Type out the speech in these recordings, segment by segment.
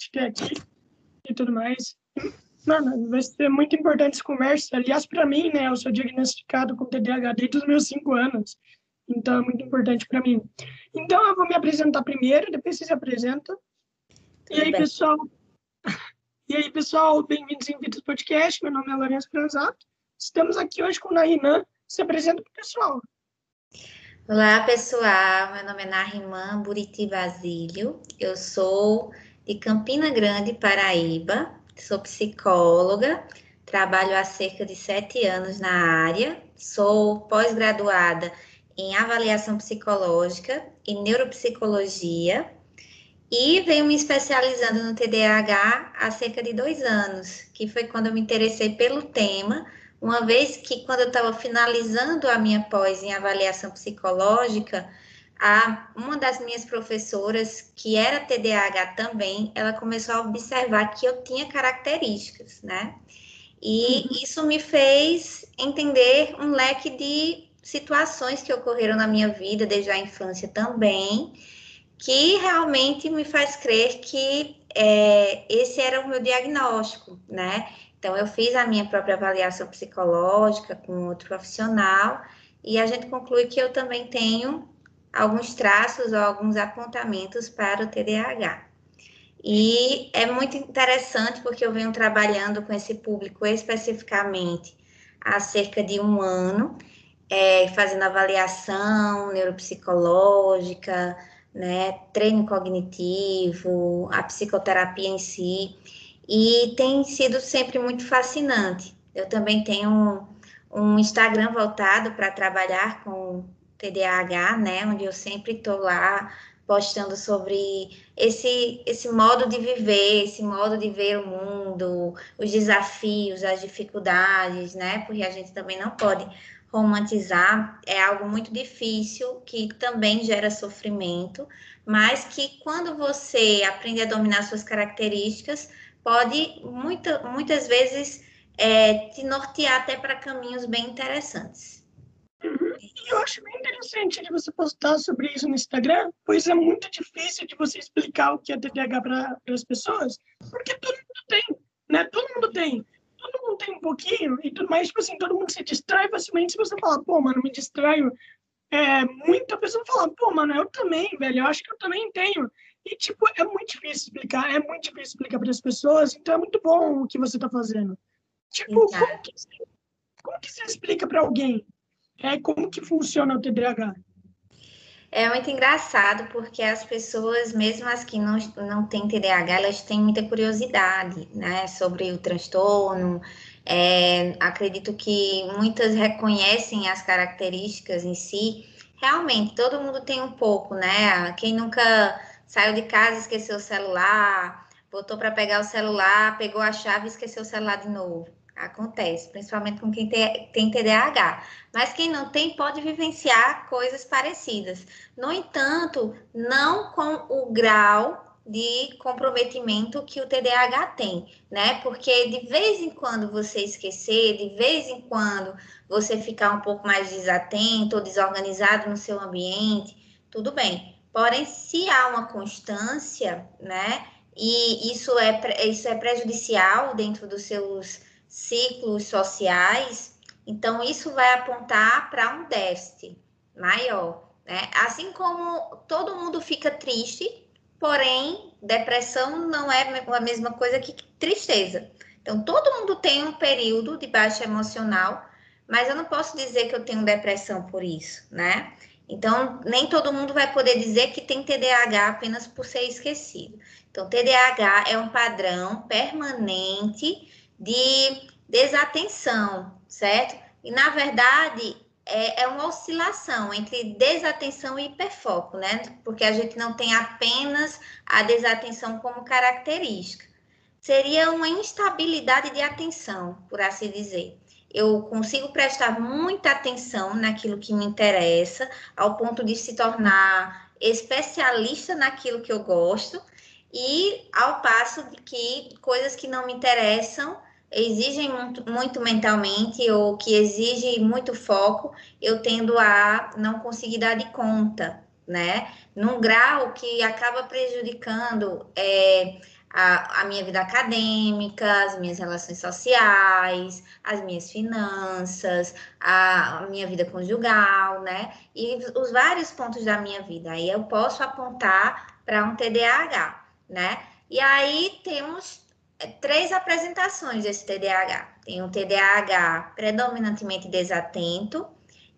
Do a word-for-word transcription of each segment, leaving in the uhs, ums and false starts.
estiver aqui e tudo mais. Mano, vai ser muito importante esse conversa. Aliás, para mim, né, eu sou diagnosticado com T D A H desde os meus cinco anos. Então, é muito importante para mim. Então, eu vou me apresentar primeiro, depois vocês se apresentam. E aí, pessoal... E aí, pessoal, bem-vindos em Vídeos Podcast. Meu nome é Lourenço Franzato. Estamos aqui hoje com o Nairman. Se apresenta para o pessoal. Olá, pessoal. Meu nome é Nairman Buriti Basílio. Eu sou de Campina Grande, Paraíba. Sou psicóloga, trabalho há cerca de sete anos na área, sou pós-graduada em avaliação psicológica e neuropsicologia e venho me especializando no T D A H há cerca de dois anos, que foi quando eu me interessei pelo tema, uma vez que quando eu estava finalizando a minha pós em avaliação psicológica, A, uma das minhas professoras, que era T D A H também, ela começou a observar que eu tinha características, né? E uhum. isso me fez entender um leque de situações que ocorreram na minha vida, desde a infância também, que realmente me faz crer que é, esse era o meu diagnóstico, né? Então, eu fiz a minha própria avaliação psicológica com outro profissional e a gente conclui que eu também tenho... alguns traços ou alguns apontamentos para o T D A H. E é muito interessante porque eu venho trabalhando com esse público especificamente há cerca de um ano, é, fazendo avaliação neuropsicológica, né, treino cognitivo, a psicoterapia em si, e tem sido sempre muito fascinante. Eu também tenho um, um Instagram voltado para trabalhar com T D A H, né, onde eu sempre estou lá postando sobre esse, esse modo de viver, esse modo de ver o mundo, os desafios, as dificuldades, né, porque a gente também não pode romantizar, é algo muito difícil, que também gera sofrimento, mas que quando você aprende a dominar suas características, pode muita, muitas vezes é, te nortear até para caminhos bem interessantes. Eu acho bem interessante de você postar sobre isso no Instagram, pois é muito difícil de você explicar o que é T D A H para as pessoas, porque todo mundo tem, né? Todo mundo tem. Todo mundo tem um pouquinho e tudo mais. Tipo assim, todo mundo se distrai facilmente. Se você falar, pô, mano, me distraio, é, muita pessoa fala, pô, mano, eu também, velho, eu acho que eu também tenho. E, tipo, é muito difícil explicar, é muito difícil explicar para as pessoas, então é muito bom o que você está fazendo. Tipo, como que, como que você explica para alguém? É, como que funciona o T D A H? É muito engraçado, porque as pessoas, mesmo as que não, não têm T D A H, elas têm muita curiosidade, né, sobre o transtorno. É, acredito que muitas reconhecem as características em si. Realmente, todo mundo tem um pouco, né? Quem nunca saiu de casa, esqueceu o celular, voltou para pegar o celular, pegou a chave e esqueceu o celular de novo. Acontece, principalmente com quem tem T D A H. Mas quem não tem pode vivenciar coisas parecidas. No entanto, não com o grau de comprometimento que o T D A H tem, né? Porque de vez em quando você esquecer, de vez em quando você ficar um pouco mais desatento ou desorganizado no seu ambiente, tudo bem. Porém, se há uma constância, né? E isso é, isso é prejudicial dentro dos seus... ciclos sociais, então isso vai apontar para um déficit maior, né? Assim como todo mundo fica triste, porém, depressão não é a mesma coisa que tristeza. Então, todo mundo tem um período de baixa emocional, mas eu não posso dizer que eu tenho depressão por isso, né? Então, nem todo mundo vai poder dizer que tem T D A H apenas por ser esquecido. Então, T D A H é um padrão permanente de desatenção, certo? E, na verdade, é, é uma oscilação entre desatenção e hiperfoco, né? Porque a gente não tem apenas a desatenção como característica. Seria uma instabilidade de atenção, por assim dizer. Eu consigo prestar muita atenção naquilo que me interessa, ao ponto de se tornar especialista naquilo que eu gosto, e ao passo de que coisas que não me interessam, exigem muito, muito mentalmente ou que exigem muito foco, eu tendo a não conseguir dar de conta, né? Num grau que acaba prejudicando é, a, a minha vida acadêmica, as minhas relações sociais, as minhas finanças, a, a minha vida conjugal, né? E os vários pontos da minha vida. Aí eu posso apontar para um T D A H, né? E aí temos três apresentações desse T D A H. Tem o T D A H predominantemente desatento,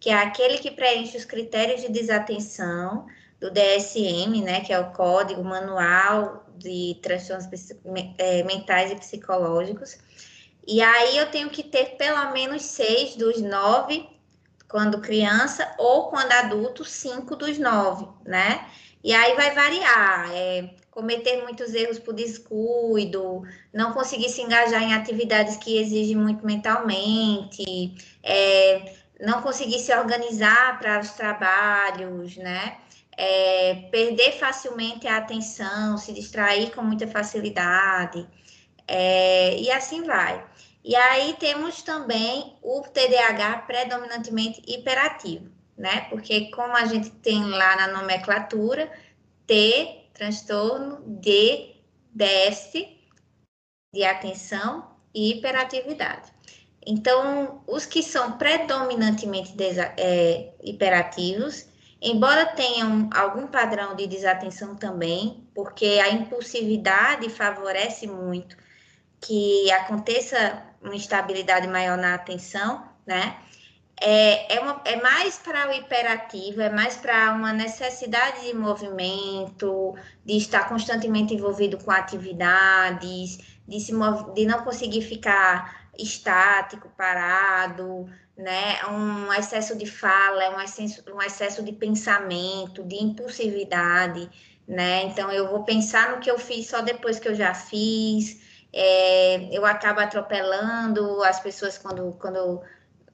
que é aquele que preenche os critérios de desatenção do D S M, né, que é o Código Manual de Transtornos Mentais e Psicológicos. E aí eu tenho que ter pelo menos seis dos nove, quando criança, ou quando adulto, cinco dos nove, né? E aí vai variar, é, cometer muitos erros por descuido, não conseguir se engajar em atividades que exigem muito mentalmente, é... não conseguir se organizar para os trabalhos, né? É, perder facilmente a atenção, se distrair com muita facilidade, é, e assim vai. E aí temos também o T D A H predominantemente hiperativo, né? Porque como a gente tem lá na nomenclatura, T, transtorno, D, déficit de atenção e hiperatividade. Então, os que são predominantemente é, hiperativos, embora tenham algum padrão de desatenção também, porque a impulsividade favorece muito que aconteça uma instabilidade maior na atenção, né? É, é, uma, é mais para o hiperativo, é mais para uma necessidade de movimento, de estar constantemente envolvido com atividades, de, se de não conseguir ficar estático, parado, né? Um excesso de fala, um excesso, um excesso de pensamento, de impulsividade, né? Então, eu vou pensar no que eu fiz só depois que eu já fiz, é, eu acabo atropelando as pessoas quando, quando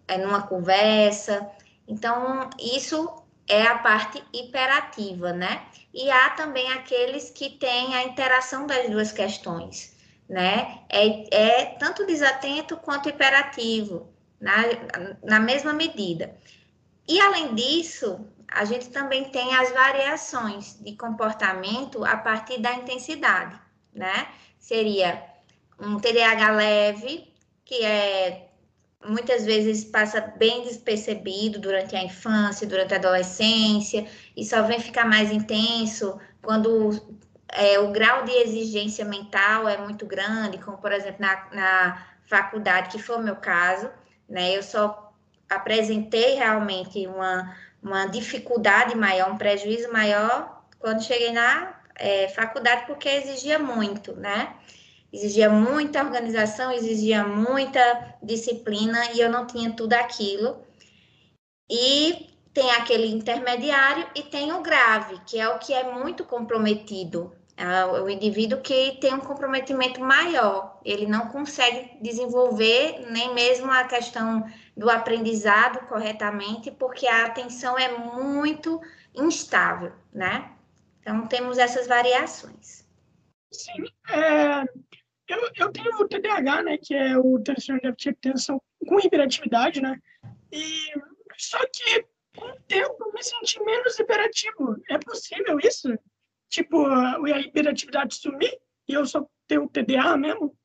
é numa conversa. Então, isso é a parte hiperativa, né? E há também aqueles que têm a interação das duas questões, né? É, é tanto desatento quanto hiperativo, na, na mesma medida. E, além disso, a gente também tem as variações de comportamento a partir da intensidade, né? Seria um T D A H leve, que é, muitas vezes passa bem despercebido durante a infância, durante a adolescência, e só vem ficar mais intenso quando... É, o grau de exigência mental é muito grande, como, por exemplo, na, na faculdade, que foi o meu caso, né? Eu só apresentei realmente uma, uma dificuldade maior, um prejuízo maior quando cheguei na é, faculdade, porque exigia muito, né? Exigia muita organização, exigia muita disciplina e eu não tinha tudo aquilo. E... tem aquele intermediário e tem o grave, que é o que é muito comprometido. É o indivíduo que tem um comprometimento maior, ele não consegue desenvolver nem mesmo a questão do aprendizado corretamente, porque a atenção é muito instável, né? Então, temos essas variações. Sim, é, eu, eu tenho o T D A H, né, que é o transtorno de atenção com hiperatividade, né, e só que com o tempo eu me senti menos hiperativo. É possível isso? Tipo, a hiperatividade sumir e eu só ter o T D A H mesmo?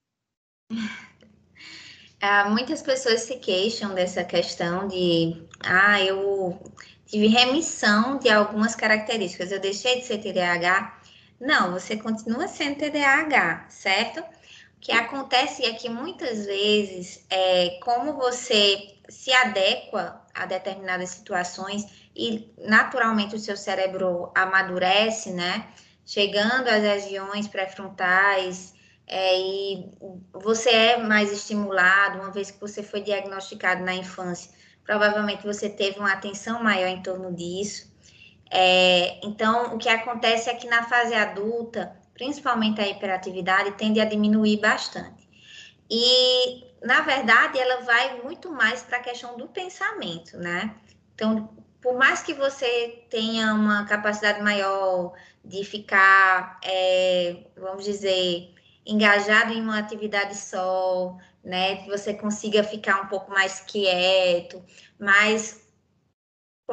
Ah, muitas pessoas se queixam dessa questão de... Ah, eu tive remissão de algumas características. Eu deixei de ser T D A H. Não, você continua sendo T D A H, certo? O que acontece é que muitas vezes, é, como você se adequa a determinadas situações e naturalmente o seu cérebro amadurece, né? Chegando às regiões pré-frontais, é, e você é mais estimulado, uma vez que você foi diagnosticado na infância, provavelmente você teve uma atenção maior em torno disso. É, então, o que acontece é que na fase adulta, principalmente a hiperatividade, tende a diminuir bastante. E... na verdade, ela vai muito mais para a questão do pensamento, né? Então, por mais que você tenha uma capacidade maior de ficar, é, vamos dizer, engajado em uma atividade só, né? Que você consiga ficar um pouco mais quieto, mas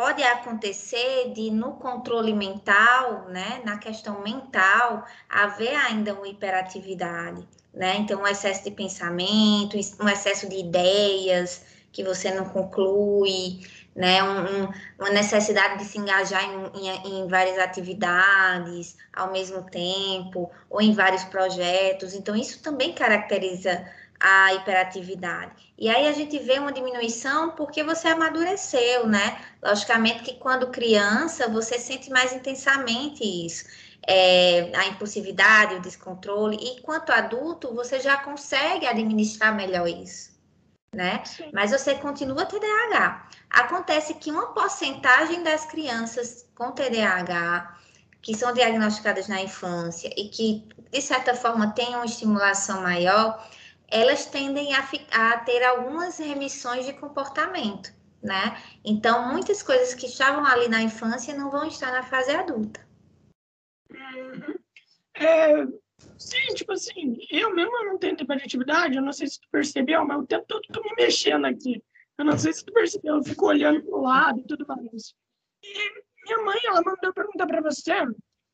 pode acontecer de, no controle mental, né, na questão mental, haver ainda uma hiperatividade, né? Então, um excesso de pensamento, um excesso de ideias que você não conclui, né? Um, um, uma necessidade de se engajar em, em, em várias atividades ao mesmo tempo, ou em vários projetos. Então, isso também caracteriza a hiperatividade. E aí a gente vê uma diminuição porque você amadureceu, né? Logicamente que quando criança, você sente mais intensamente isso. É, a impulsividade, o descontrole. E quanto adulto, você já consegue administrar melhor isso, né? Sim. Mas você continua T D A H. Acontece que uma porcentagem das crianças com T D A H que são diagnosticadas na infância e que, de certa forma, têm uma estimulação maior, elas tendem a, a ter algumas remissões de comportamento, né? Então, muitas coisas que estavam ali na infância não vão estar na fase adulta. Uhum. É, sim, tipo assim, eu mesma não tenho hiperatividade, eu não sei se tu percebeu, mas o tempo todo eu tô me mexendo aqui. Eu não sei se tu percebeu, eu fico olhando pro lado e tudo mais. E minha mãe, ela mandou perguntar pra você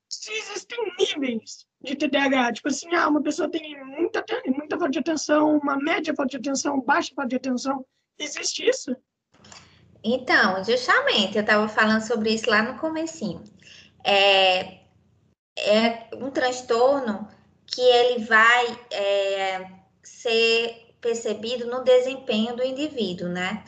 se existem níveis de T D A H, tipo assim, ah, uma pessoa tem muita, muita falta de atenção, uma média falta de atenção, baixa falta de atenção, existe isso? Então, justamente, eu estava falando sobre isso lá no comecinho. É, é um transtorno que ele vai é, ser percebido no desempenho do indivíduo, né?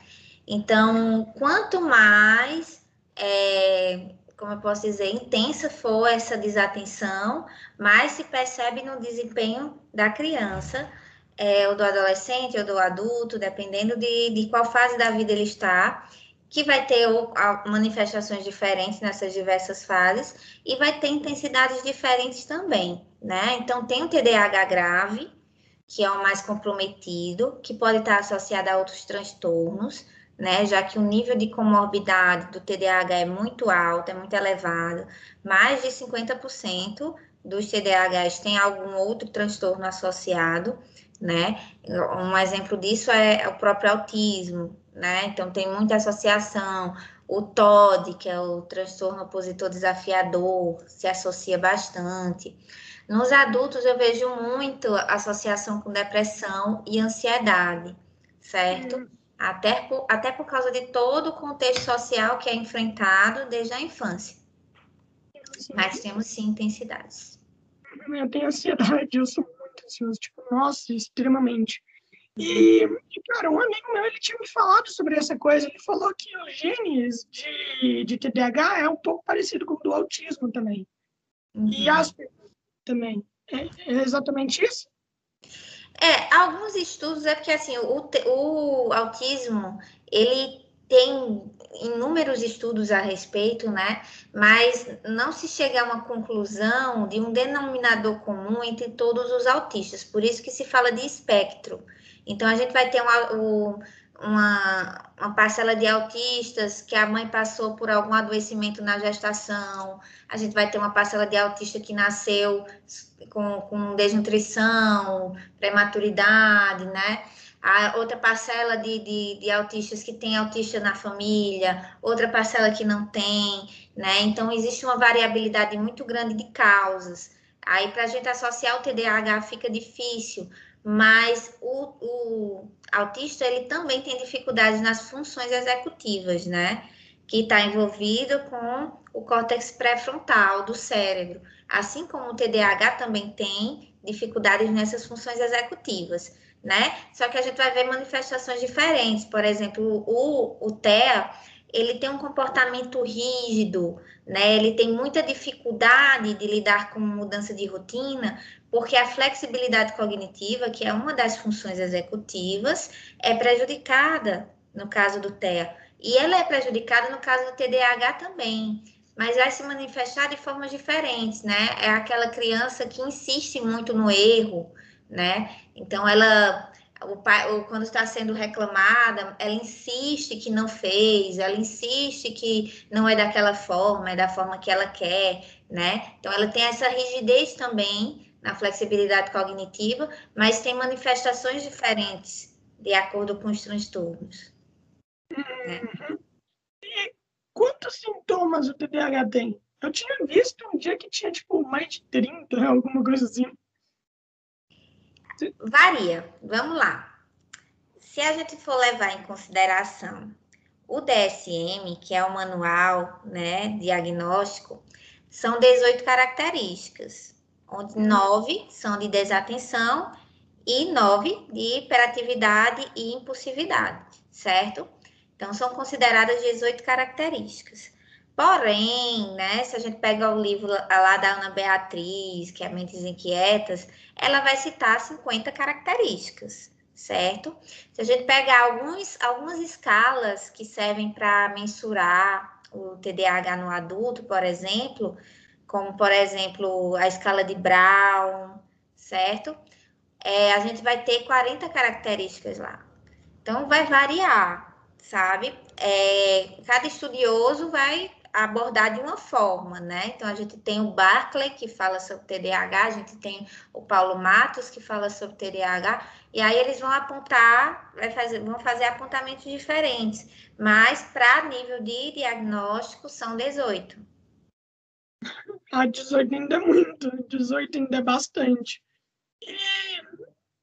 Então, quanto mais... É, como eu posso dizer, intensa for essa desatenção, mais se percebe no desempenho da criança, é, ou do adolescente, ou do adulto, dependendo de, de qual fase da vida ele está, que vai ter ou, a, manifestações diferentes nessas diversas fases, e vai ter intensidades diferentes também, né? Então, tem o T D A H grave, que é o mais comprometido, que pode estar associado a outros transtornos, né, já que o nível de comorbidade do T D A H é muito alto, é muito elevado, mais de cinquenta por cento dos T D A Hs tem algum outro transtorno associado, né? Um exemplo disso é o próprio autismo, né? Então, tem muita associação. O T O D, que é o transtorno opositor desafiador, se associa bastante. Nos adultos, eu vejo muito associação com depressão e ansiedade, certo? Hum. Até por, até por causa de todo o contexto social que é enfrentado desde a infância. Sim. Mas temos, sim, intensidades. Eu tenho ansiedade, eu sou muito ansioso, tipo, nossa, extremamente. E, cara, um amigo meu, ele tinha me falado sobre essa coisa, ele falou que o genes de, de T D A H é um pouco parecido com o do autismo também. Uhum. E Asperger também. É, é exatamente isso? É, alguns estudos, é porque assim, o, o autismo, ele tem inúmeros estudos a respeito, né? Mas não se chega a uma conclusão de um denominador comum entre todos os autistas, por isso que se fala de espectro. Então, a gente vai ter uma, uma, uma parcela de autistas que a mãe passou por algum adoecimento na gestação, a gente vai ter uma parcela de autista que nasceu... Com, com desnutrição, prematuridade, né? A outra parcela de, de, de autistas que tem autista na família, outra parcela que não tem, né? Então, existe uma variabilidade muito grande de causas. Aí, para a gente associar o T D A H fica difícil, mas o, o autista, ele também tem dificuldades nas funções executivas, né? Que está envolvido com o córtex pré-frontal do cérebro. Assim como o T D A H também tem dificuldades nessas funções executivas, né? Só que a gente vai ver manifestações diferentes. Por exemplo, o, o T E A, ele tem um comportamento rígido, né? Ele tem muita dificuldade de lidar com mudança de rotina, porque a flexibilidade cognitiva, que é uma das funções executivas, é prejudicada no caso do T E A. E ela é prejudicada no caso do T D A H também, mas vai se manifestar de formas diferentes, né? É aquela criança que insiste muito no erro, né? Então, ela, o pai, quando está sendo reclamada, ela insiste que não fez, ela insiste que não é daquela forma, é da forma que ela quer, né? Então, ela tem essa rigidez também na flexibilidade cognitiva, mas tem manifestações diferentes de acordo com os transtornos. Uhum. E quantos sintomas o T D A H tem? Eu tinha visto um dia que tinha, tipo, mais de trinta, alguma coisa assim. Varia. Vamos lá. Se a gente for levar em consideração o D S M, que é o manual, né, diagnóstico, são dezoito características, onde nove são de desatenção e nove de hiperatividade e impulsividade, certo? Então, são consideradas dezoito características. Porém, né, se a gente pega o livro lá da Ana Beatriz, que é Mentes Inquietas, ela vai citar cinquenta características, certo? Se a gente pegar alguns, algumas escalas que servem para mensurar o T D A H no adulto, por exemplo, como, por exemplo, a escala de Brown, certo? É, a gente vai ter quarenta características lá. Então, vai variar, sabe? É, cada estudioso vai abordar de uma forma, né? Então, a gente tem o Barclay, que fala sobre T D A H, a gente tem o Paulo Matos, que fala sobre T D A H, e aí eles vão apontar, vai fazer, vão fazer apontamentos diferentes, mas para nível de diagnóstico são dezoito. Ah, dezoito ainda é muito, dezoito ainda é bastante. E,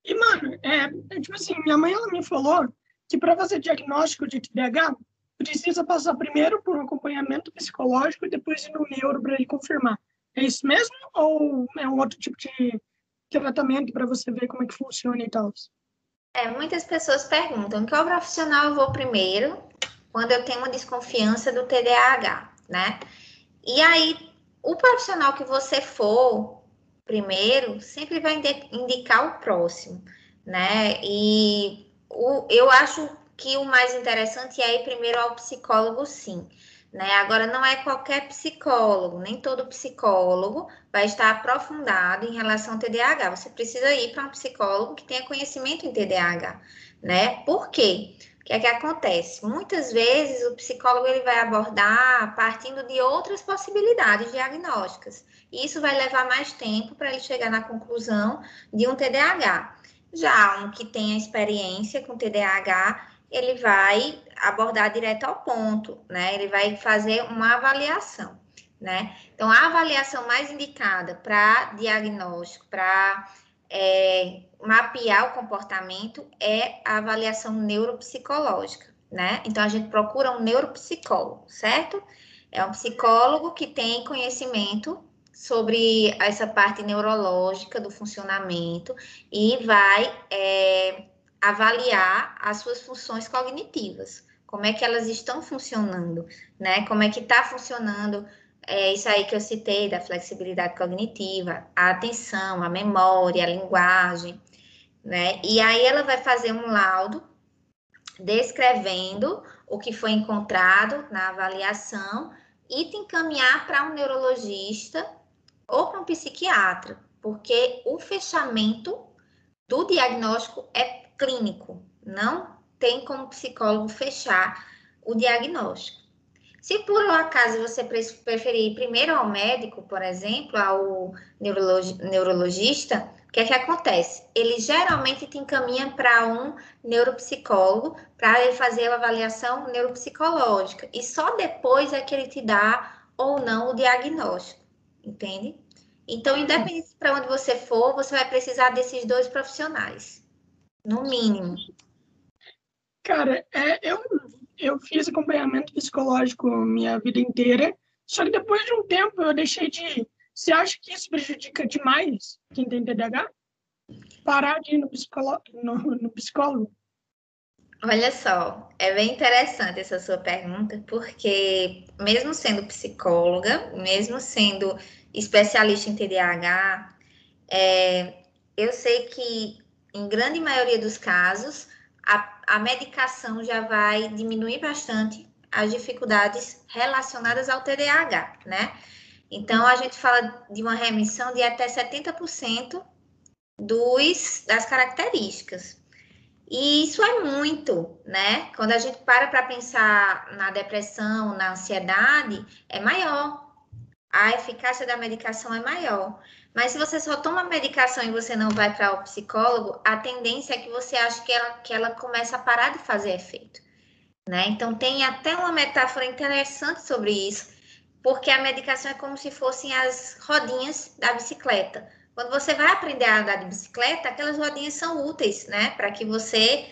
e mano, é, é tipo assim, minha mãe ela me falou que para fazer diagnóstico de T D A H, precisa passar primeiro por um acompanhamento psicológico e depois ir no neuro para ele confirmar. É isso mesmo ou é um outro tipo de tratamento para você ver como é que funciona e tal? É, muitas pessoas perguntam, qual profissional eu vou primeiro quando eu tenho uma desconfiança do T D A H, né? E aí, o profissional que você for primeiro sempre vai indicar o próximo, né? E o, eu acho que o mais interessante é ir primeiro ao psicólogo, sim, né? Agora, não é qualquer psicólogo, nem todo psicólogo vai estar aprofundado em relação ao T D A H. Você precisa ir para um psicólogo que tenha conhecimento em T D A H, né? Por quê? O que é que acontece? Muitas vezes o psicólogo ele vai abordar partindo de outras possibilidades diagnósticas. E isso vai levar mais tempo para ele chegar na conclusão de um T D A H. Já um que tenha experiência com T D A H, ele vai abordar direto ao ponto, né? Ele vai fazer uma avaliação, né? Então, a avaliação mais indicada para diagnóstico, para é, mapear o comportamento é a avaliação neuropsicológica, né? Então, a gente procura um neuropsicólogo, certo? É um psicólogo que tem conhecimento sobre essa parte neurológica do funcionamento e vai... É, avaliar as suas funções cognitivas, como é que elas estão funcionando, né? Como é que está funcionando é, isso aí que eu citei, da flexibilidade cognitiva, a atenção, a memória, a linguagem, né? E aí ela vai fazer um laudo descrevendo o que foi encontrado na avaliação e te encaminhar para um neurologista ou para um psiquiatra, porque o fechamento do diagnóstico é clínico, não tem como psicólogo fechar o diagnóstico. Se por um acaso você preferir ir primeiro ao médico, por exemplo, ao neurolog... neurologista, o que é que acontece? Ele geralmente te encaminha para um neuropsicólogo, para ele fazer a avaliação neuropsicológica, e só depois é que ele te dá ou não o diagnóstico, entende? Então, independente para onde você for, você vai precisar desses dois profissionais. No mínimo. Cara, é, eu, eu fiz acompanhamento psicológico minha vida inteira, só que depois de um tempo eu deixei de ir. Você acha que isso prejudica demais quem tem T D A H? Parar de ir no psicólogo, no, no psicólogo? Olha só, é bem interessante essa sua pergunta, porque mesmo sendo psicóloga, mesmo sendo especialista em T D A H, é, eu sei que em grande maioria dos casos, a, a medicação já vai diminuir bastante as dificuldades relacionadas ao T D A H, né? Então, a gente fala de uma remissão de até setenta por cento dos, das características. E isso é muito, né? Quando a gente para para pensar na depressão, na ansiedade, é maior. A eficácia da medicação é maior. Mas se você só toma a medicação e você não vai para o psicólogo, a tendência é que você ache que ela, que ela começa a parar de fazer efeito. né? Então, tem até uma metáfora interessante sobre isso, porque a medicação é como se fossem as rodinhas da bicicleta. Quando você vai aprender a andar de bicicleta, aquelas rodinhas são úteis, né? Para que você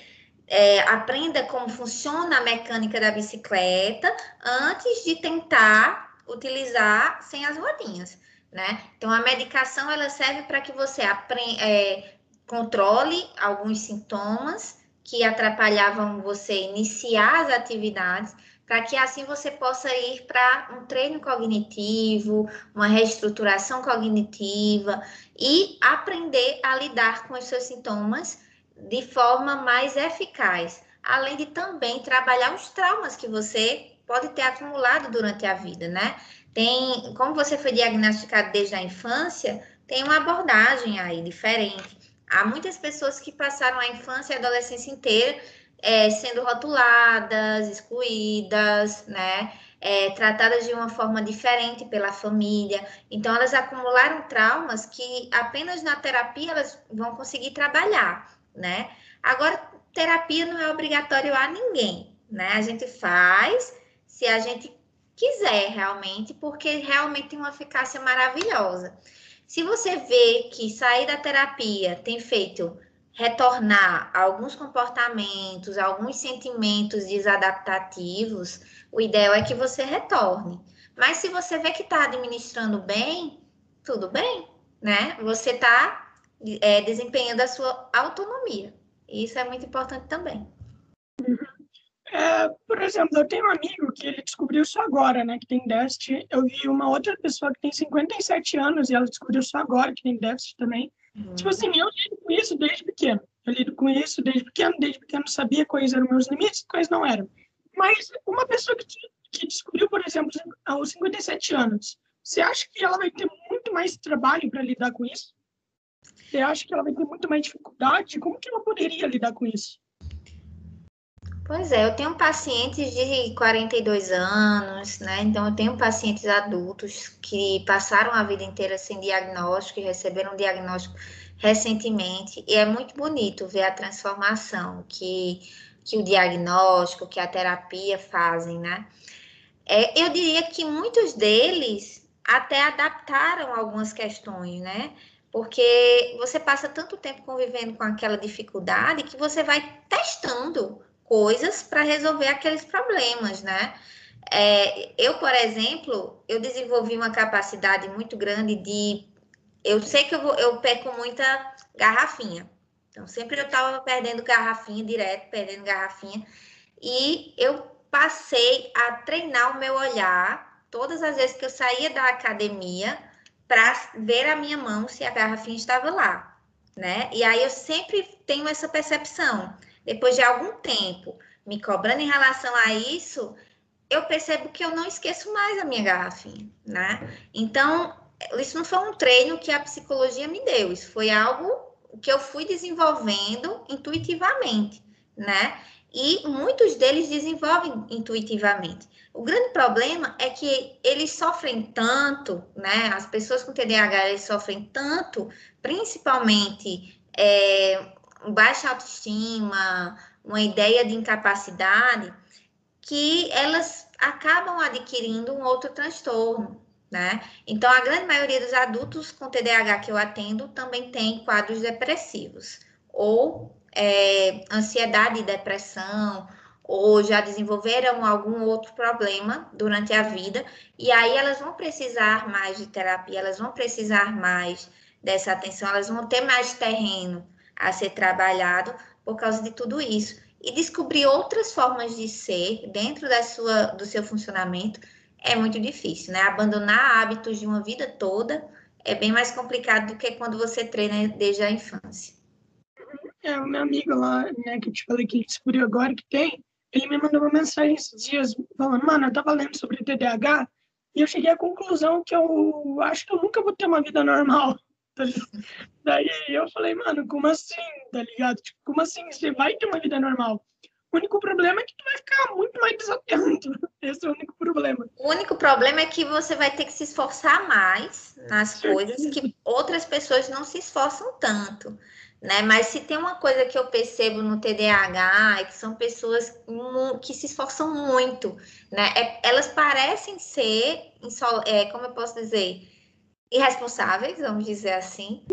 é, aprenda como funciona a mecânica da bicicleta antes de tentar utilizar sem as rodinhas, né? Então, a medicação, ela serve para que você aprenda, é, controle alguns sintomas que atrapalhavam você iniciar as atividades, para que assim você possa ir para um treino cognitivo, uma reestruturação cognitiva e aprender a lidar com os seus sintomas de forma mais eficaz, além de também trabalhar os traumas que você pode ter acumulado durante a vida, né? Tem, como você foi diagnosticado desde a infância, tem uma abordagem aí diferente. Há muitas pessoas que passaram a infância e a adolescência inteira É, sendo rotuladas, excluídas, né? É, tratadas de uma forma diferente pela família. Então, elas acumularam traumas que apenas na terapia elas vão conseguir trabalhar, né? Agora, terapia não é obrigatório a ninguém, né? A gente faz se a gente quiser realmente, porque realmente tem uma eficácia maravilhosa. Se você vê que sair da terapia tem feito retornar alguns comportamentos, alguns sentimentos desadaptativos, o ideal é que você retorne. Mas se você vê que está administrando bem, tudo bem, né? Você está é, desempenhando a sua autonomia. Isso é muito importante também. Uhum. É, por exemplo, eu tenho um amigo que ele descobriu isso agora, né? Que tem déficit. Eu vi uma outra pessoa que tem cinquenta e sete anos e ela descobriu isso agora, que tem déficit também. Uhum. Tipo assim, eu lido com isso desde pequeno. Eu lido com isso desde pequeno, desde pequeno sabia quais eram meus limites, quais não eram. Mas uma pessoa que, que descobriu, por exemplo, aos cinquenta e sete anos, você acha que ela vai ter muito mais trabalho para lidar com isso? Você acha que ela vai ter muito mais dificuldade? Como que ela poderia lidar com isso? Pois é, eu tenho pacientes de quarenta e dois anos, né? Então, eu tenho pacientes adultos que passaram a vida inteira sem diagnóstico e receberam um diagnóstico recentemente. E é muito bonito ver a transformação que, que o diagnóstico, que a terapia fazem, né? É, eu diria que muitos deles até adaptaram algumas questões, né? Porque você passa tanto tempo convivendo com aquela dificuldade que você vai testando coisas para resolver aqueles problemas, né? É, eu, por exemplo, eu desenvolvi uma capacidade muito grande de... Eu sei que eu, vou, eu perco muita garrafinha. Então, sempre eu estava perdendo garrafinha direto, perdendo garrafinha. E eu passei a treinar o meu olhar todas as vezes que eu saía da academia para ver a minha mão se a garrafinha estava lá, né? E aí eu sempre tenho essa percepção. Depois de algum tempo me cobrando em relação a isso, eu percebo que eu não esqueço mais a minha garrafinha, né? Então, isso não foi um treino que a psicologia me deu, isso foi algo que eu fui desenvolvendo intuitivamente, né? E muitos deles desenvolvem intuitivamente. O grande problema é que eles sofrem tanto, né? As pessoas com T D A H, eles sofrem tanto, principalmente... É, baixa autoestima, uma ideia de incapacidade, que elas acabam adquirindo um outro transtorno, né? Então, a grande maioria dos adultos com T D A H que eu atendo também tem quadros depressivos, ou é, ansiedade e depressão, ou já desenvolveram algum outro problema durante a vida, e aí elas vão precisar mais de terapia, elas vão precisar mais dessa atenção, elas vão ter mais terreno a ser trabalhado por causa de tudo isso. E descobrir outras formas de ser dentro da sua, do seu funcionamento é muito difícil, né? Abandonar hábitos de uma vida toda é bem mais complicado do que quando você treina desde a infância. É, o meu amigo lá, né, que eu te falei que ele descobriu agora que tem, ele me mandou uma mensagem esses dias falando, mano, eu tava lendo sobre T D A H e eu cheguei à conclusão que eu acho que eu nunca vou ter uma vida normal. Daí eu falei, mano, como assim, tá ligado? Tipo, como assim? Você vai ter uma vida normal. O único problema é que tu vai ficar muito mais desatento. Esse é o único problema. O único problema é que você vai ter que se esforçar mais nas coisas que outras pessoas não se esforçam tanto, né? Mas se tem uma coisa que eu percebo no T D A H é que são pessoas que se esforçam muito, né? É, elas parecem ser, é, como eu posso dizer, irresponsáveis, vamos dizer assim,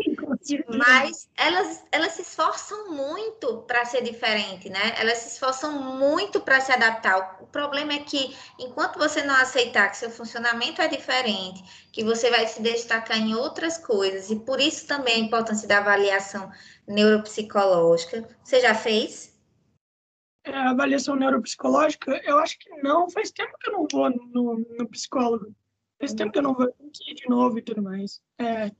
mas elas, elas se esforçam muito para ser diferente, né? Elas se esforçam muito para se adaptar. O problema é que, enquanto você não aceitar que seu funcionamento é diferente, que você vai se destacar em outras coisas, e por isso também a importância da avaliação neuropsicológica. Você já fez? É, a avaliação neuropsicológica, eu acho que não. Faz tempo que eu não vou no, no psicólogo. Faz tempo que eu não vou aqui de novo e tudo mais. É...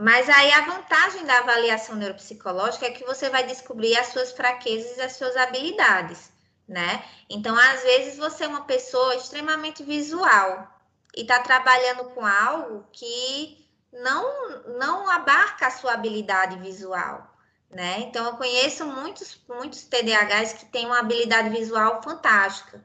Mas aí a vantagem da avaliação neuropsicológica é que você vai descobrir as suas fraquezas e as suas habilidades, né? Então, às vezes, você é uma pessoa extremamente visual e está trabalhando com algo que não, não abarca a sua habilidade visual, né? Então, eu conheço muitos, muitos T D A Hs que têm uma habilidade visual fantástica,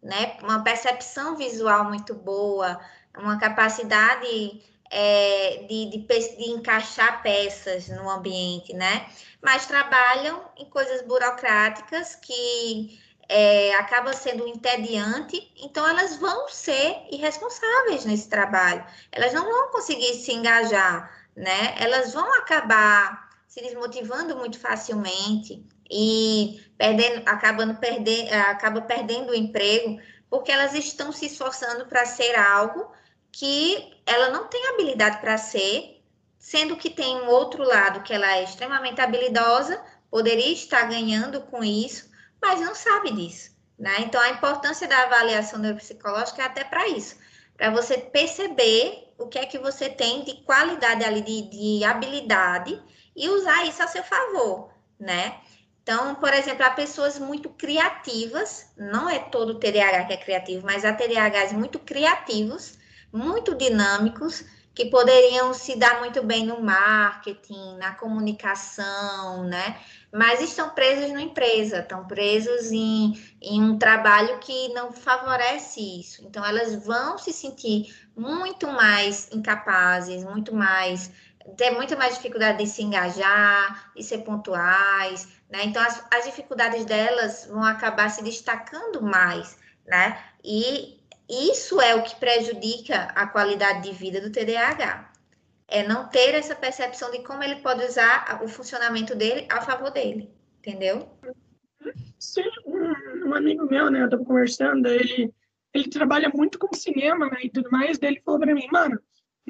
né? Uma percepção visual muito boa, uma capacidade... É, de, de, de encaixar peças no ambiente, né? Mas trabalham em coisas burocráticas que é, acabam sendo entediante, então elas vão ser irresponsáveis nesse trabalho. Elas não vão conseguir se engajar, né? Elas vão acabar se desmotivando muito facilmente e perdendo, acabando perdendo, acabam perdendo o emprego porque elas estão se esforçando para ser algo que ela não tem habilidade para ser, sendo que tem um outro lado que ela é extremamente habilidosa, poderia estar ganhando com isso, mas não sabe disso, né? Então, a importância da avaliação neuropsicológica é até para isso, para você perceber o que é que você tem de qualidade ali, de, de habilidade, e usar isso a seu favor, né? Então, por exemplo, há pessoas muito criativas, não é todo T D A H que é criativo, mas há T D A Hs muito criativos, muito dinâmicos, que poderiam se dar muito bem no marketing, na comunicação, né? Mas estão presos na empresa, estão presos em, em um trabalho que não favorece isso. Então, elas vão se sentir muito mais incapazes, muito mais, ter muito mais dificuldade de se engajar, de ser pontuais, né? Então, as, as dificuldades delas vão acabar se destacando mais, né? E... Isso é o que prejudica a qualidade de vida do T D A H. É não ter essa percepção de como ele pode usar o funcionamento dele a favor dele, entendeu? Sim, um, um amigo meu, né, eu tava conversando, ele, ele trabalha muito com cinema, né, e tudo mais, daí ele falou pra mim, mano,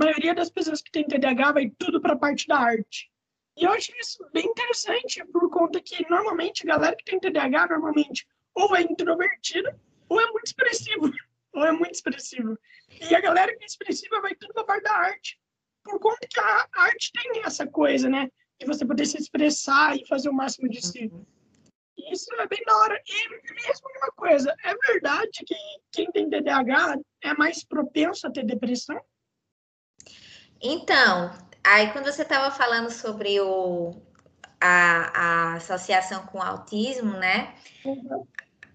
a maioria das pessoas que tem T D A H vai tudo pra parte da arte. E eu acho isso bem interessante, por conta que, normalmente, a galera que tem T D A H, normalmente, ou é introvertida, ou é muito expressiva. Ou é muito expressivo. E a galera que é expressiva vai tudo pra parte da arte. Por conta que a arte tem essa coisa, né? De você poder se expressar e fazer o máximo de si. Isso é bem da hora. E mesmo uma coisa, é verdade que quem tem T D A H é mais propenso a ter depressão? Então, aí quando você estava falando sobre o, a, a associação com o autismo, né? Uhum.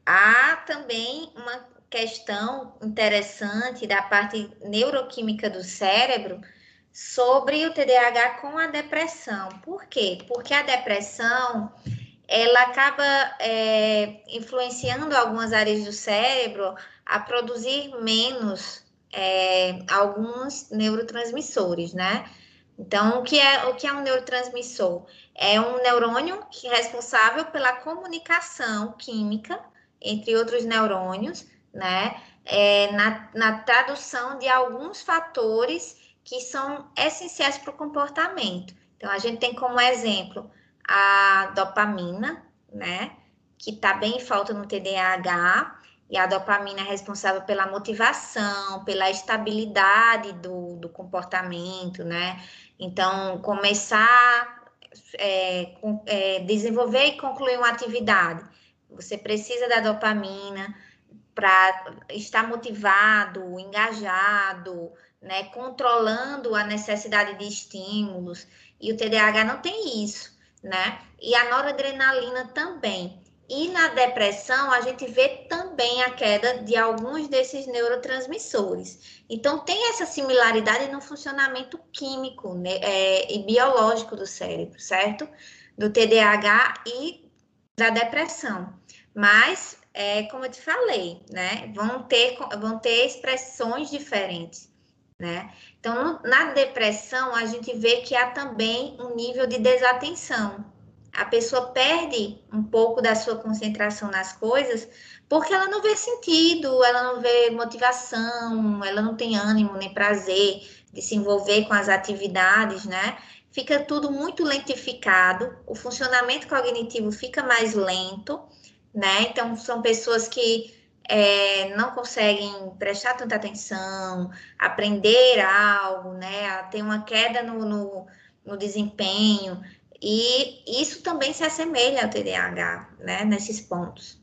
Há também uma... questão interessante da parte neuroquímica do cérebro sobre o T D A H com a depressão. Por quê? Porque a depressão, ela acaba é, influenciando algumas áreas do cérebro a produzir menos é, alguns neurotransmissores, né? Então, o que, é, o que é um neurotransmissor? É um neurônio que é responsável pela comunicação química entre outros neurônios, né? É, na, na tradução de alguns fatores que são essenciais para o comportamento. Então, a gente tem como exemplo a dopamina, né? Que está bem em falta no T D A H, e a dopamina é responsável pela motivação, pela estabilidade do, do comportamento, né? Então, começar, é, é, desenvolver e concluir uma atividade. Você precisa da dopamina para estar motivado, engajado, né, controlando a necessidade de estímulos, e o T D A H não tem isso, né? E a noradrenalina também. E na depressão, a gente vê também a queda de alguns desses neurotransmissores. Então, tem essa similaridade no funcionamento químico, né, é, e biológico do cérebro, certo? do T D A H e da depressão. Mas, é, como eu te falei, né, vão ter, vão ter expressões diferentes, né? Então, no, na depressão, a gente vê que há também um nível de desatenção. A pessoa perde um pouco da sua concentração nas coisas porque ela não vê sentido, ela não vê motivação, ela não tem ânimo nem prazer de se envolver com as atividades, né? Fica tudo muito lentificado, o funcionamento cognitivo fica mais lento, né? Então, são pessoas que é, não conseguem prestar tanta atenção, aprender algo, né? Tem uma queda no, no, no desempenho. E isso também se assemelha ao T D A H, né, nesses pontos.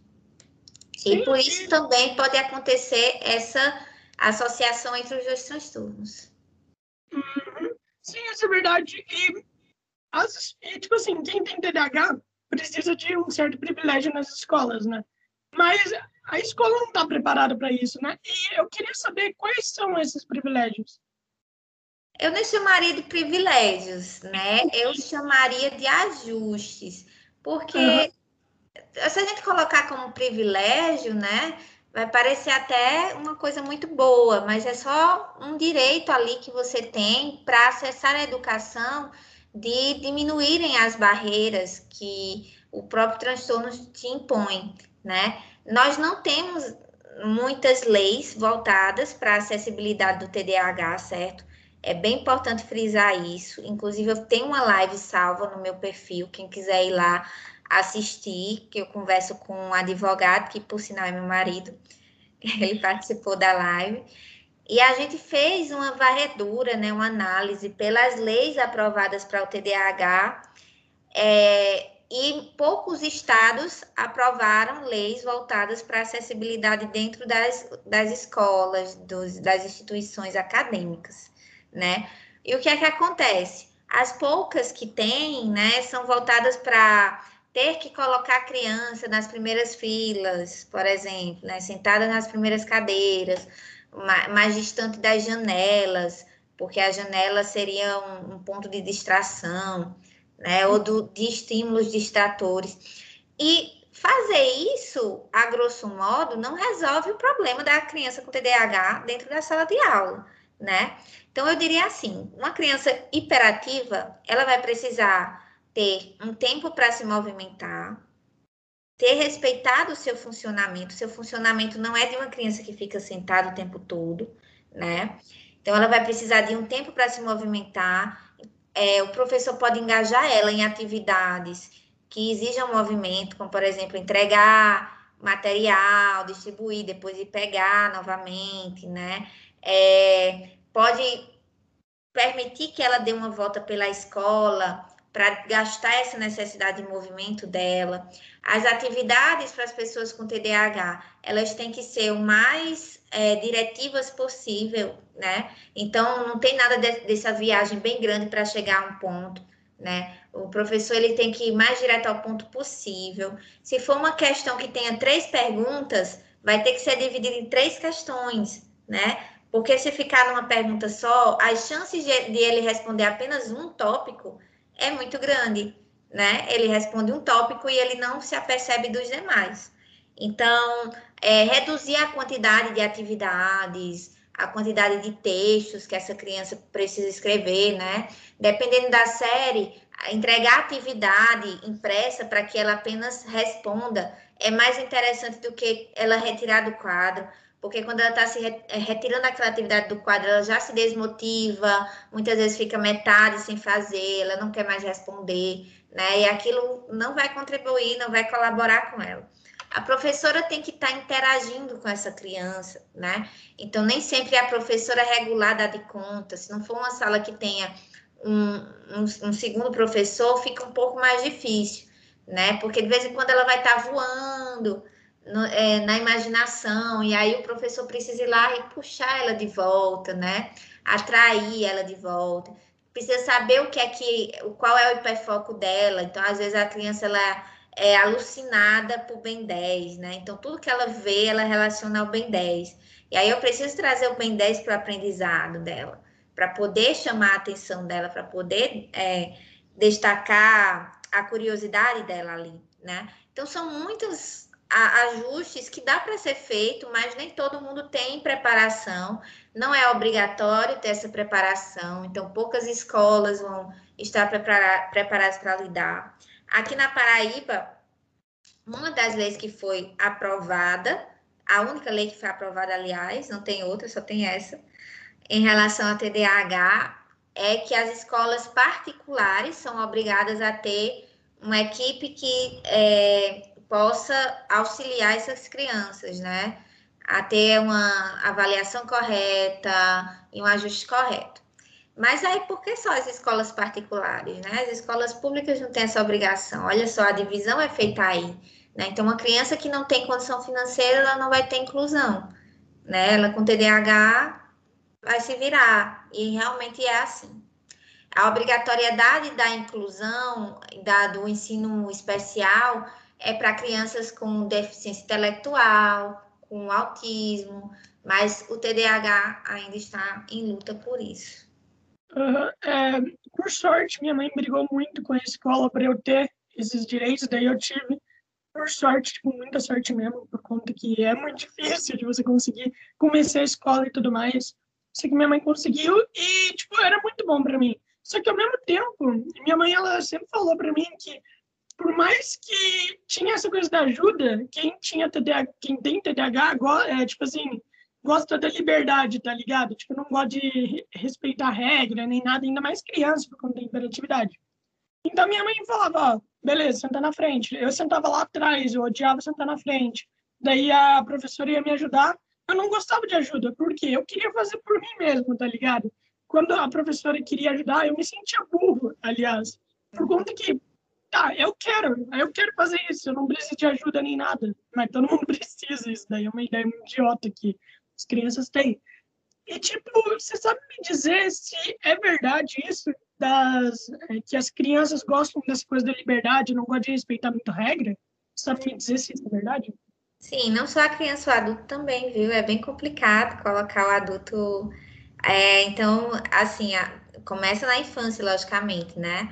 Sim, e por isso sim. também pode acontecer essa associação entre os dois transtornos. Uhum. Sim, isso é verdade. E, as, e, tipo assim, quem tem T D A H precisa de um certo privilégio nas escolas, né? Mas a escola não está preparada para isso, né? E eu queria saber quais são esses privilégios. Eu não chamaria de privilégios, né? Eu chamaria de ajustes, porque uhum. se a gente colocar como privilégio, né? Vai parecer até uma coisa muito boa, mas é só um direito ali que você tem para acessar a educação de diminuírem as barreiras que o próprio transtorno te impõe, né? Nós não temos muitas leis voltadas para a acessibilidade do T D A H, certo? É bem importante frisar isso. Inclusive, eu tenho uma live salva no meu perfil. Quem quiser ir lá assistir, que eu converso com um advogado, que por sinal é meu marido. Ele participou da live. E a gente fez uma varredura, né, uma análise pelas leis aprovadas para o T D A H. É, e poucos estados aprovaram leis voltadas para acessibilidade dentro das, das escolas, dos, das instituições acadêmicas. Né? E o que é que acontece? As poucas que tem, né, são voltadas para ter que colocar a criança nas primeiras filas, por exemplo, né, sentada nas primeiras cadeiras, mais distante das janelas, porque a janela seria um, um ponto de distração, né, ou do, de estímulos distratores. E fazer isso, a grosso modo, não resolve o problema da criança com T D A H dentro da sala de aula, né? Então, eu diria assim, uma criança hiperativa, ela vai precisar ter um tempo para se movimentar, ter respeitado o seu funcionamento. Seu funcionamento não é de uma criança que fica sentada o tempo todo, né? Então, ela vai precisar de um tempo para se movimentar. É, o professor pode engajar ela em atividades que exijam movimento, como, por exemplo, entregar material, distribuir, depois ir pegar novamente, né? É... Pode permitir que ela dê uma volta pela escola para gastar essa necessidade de movimento dela. As atividades para as pessoas com T D A H, elas têm que ser o mais é, diretivas possível, né? Então, não tem nada de, dessa viagem bem grande para chegar a um ponto, né? O professor ele tem que ir mais direto ao ponto possível. Se for uma questão que tenha três perguntas, vai ter que ser dividida em três questões, né? Porque se ficar numa pergunta só, as chances de ele responder apenas um tópico é muito grande, né? Ele responde um tópico e ele não se apercebe dos demais. Então, é, reduzir a quantidade de atividades, a quantidade de textos que essa criança precisa escrever, né? Dependendo da série, entregar atividade impressa para que ela apenas responda é mais interessante do que ela retirar do quadro. Porque quando ela está se retirando aquela atividade do quadro, ela já se desmotiva, muitas vezes fica metade sem fazer, ela não quer mais responder, né? E aquilo não vai contribuir, não vai colaborar com ela. A professora tem que estar tá interagindo com essa criança, né? Então, nem sempre a professora regular dá de conta. Se não for uma sala que tenha um, um, um segundo professor, fica um pouco mais difícil, né? Porque de vez em quando ela vai estar tá voando, No, é, na imaginação, e aí o professor precisa ir lá e puxar ela de volta, né? Atrair ela de volta. Precisa saber o que é que, qual é o hiperfoco dela. Então, às vezes, a criança ela é alucinada por Ben dez, né? Então, tudo que ela vê, ela relaciona ao Ben dez. E aí eu preciso trazer o Ben dez para o aprendizado dela, para poder chamar a atenção dela, para poder é, destacar a curiosidade dela ali, né? Então, são muitos ajustes que dá para ser feito, mas nem todo mundo tem preparação, não é obrigatório ter essa preparação, então poucas escolas vão estar preparadas para lidar. Aqui na Paraíba, uma das leis que foi aprovada, a única lei que foi aprovada, aliás, não tem outra, só tem essa, em relação à T D A H, é que as escolas particulares são obrigadas a ter uma equipe que é, possa auxiliar essas crianças, né? A ter uma avaliação correta e um ajuste correto. Mas aí, por que só as escolas particulares, né? As escolas públicas não têm essa obrigação. Olha só, a divisão é feita aí, né? Então, uma criança que não tem condição financeira, ela não vai ter inclusão, né? Ela com T D A H vai se virar, e realmente é assim. A obrigatoriedade da inclusão, da, do ensino especial, é para crianças com deficiência intelectual, com autismo, mas o T D A H ainda está em luta por isso. Uhum. É, por sorte, minha mãe brigou muito com a escola para eu ter esses direitos, daí eu tive, por sorte, tipo, muita sorte mesmo, por conta que é muito difícil de você conseguir começar a escola e tudo mais. Sei que minha mãe conseguiu e, tipo, era muito bom pra mim. Só que, ao mesmo tempo, minha mãe, ela sempre falou pra mim que, por mais que tinha essa coisa da ajuda, quem tinha T D A H, quem tem T D A H, é, tipo assim, gosta da liberdade, tá ligado? Tipo, não gosta de respeitar regra, nem nada, ainda mais criança, por conta da hiperatividade. Então, minha mãe falava, ó, beleza, senta na frente. Eu sentava lá atrás, eu odiava sentar na frente. Daí, a professora ia me ajudar. Eu não gostava de ajuda, porque eu queria fazer por mim mesmo, tá ligado? Quando a professora queria ajudar, eu me sentia burro, aliás. Por conta que, tá, eu quero, eu quero fazer isso, eu não preciso de ajuda nem nada. Mas todo mundo precisa isso, daí é uma ideia muito idiota que as crianças têm. E, tipo, você sabe me dizer se é verdade isso, das, é, que as crianças gostam dessa coisa da liberdade, não gostam de respeitar muito regra? Você sabe me dizer se isso é verdade? Sim, não só a criança, o adulto também, viu? É bem complicado colocar o adulto... É, então, assim, a, começa na infância, logicamente, né?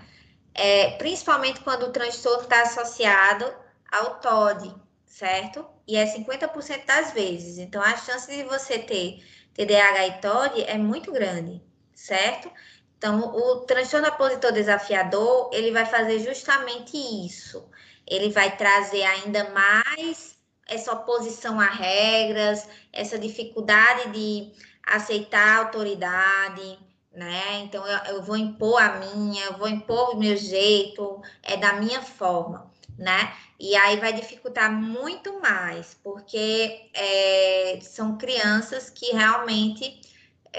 É, principalmente quando o transtorno está associado ao T O D, certo? E é cinquenta por cento das vezes. Então, a chance de você ter T D A H e T O D é muito grande, certo? Então, o transtorno opositor desafiador, ele vai fazer justamente isso. Ele vai trazer ainda mais essa oposição a regras, essa dificuldade de aceitar a autoridade, né? Então, eu, eu vou impor a minha, eu vou impor o meu jeito, é da minha forma, né? E aí vai dificultar muito mais, porque é, são crianças que realmente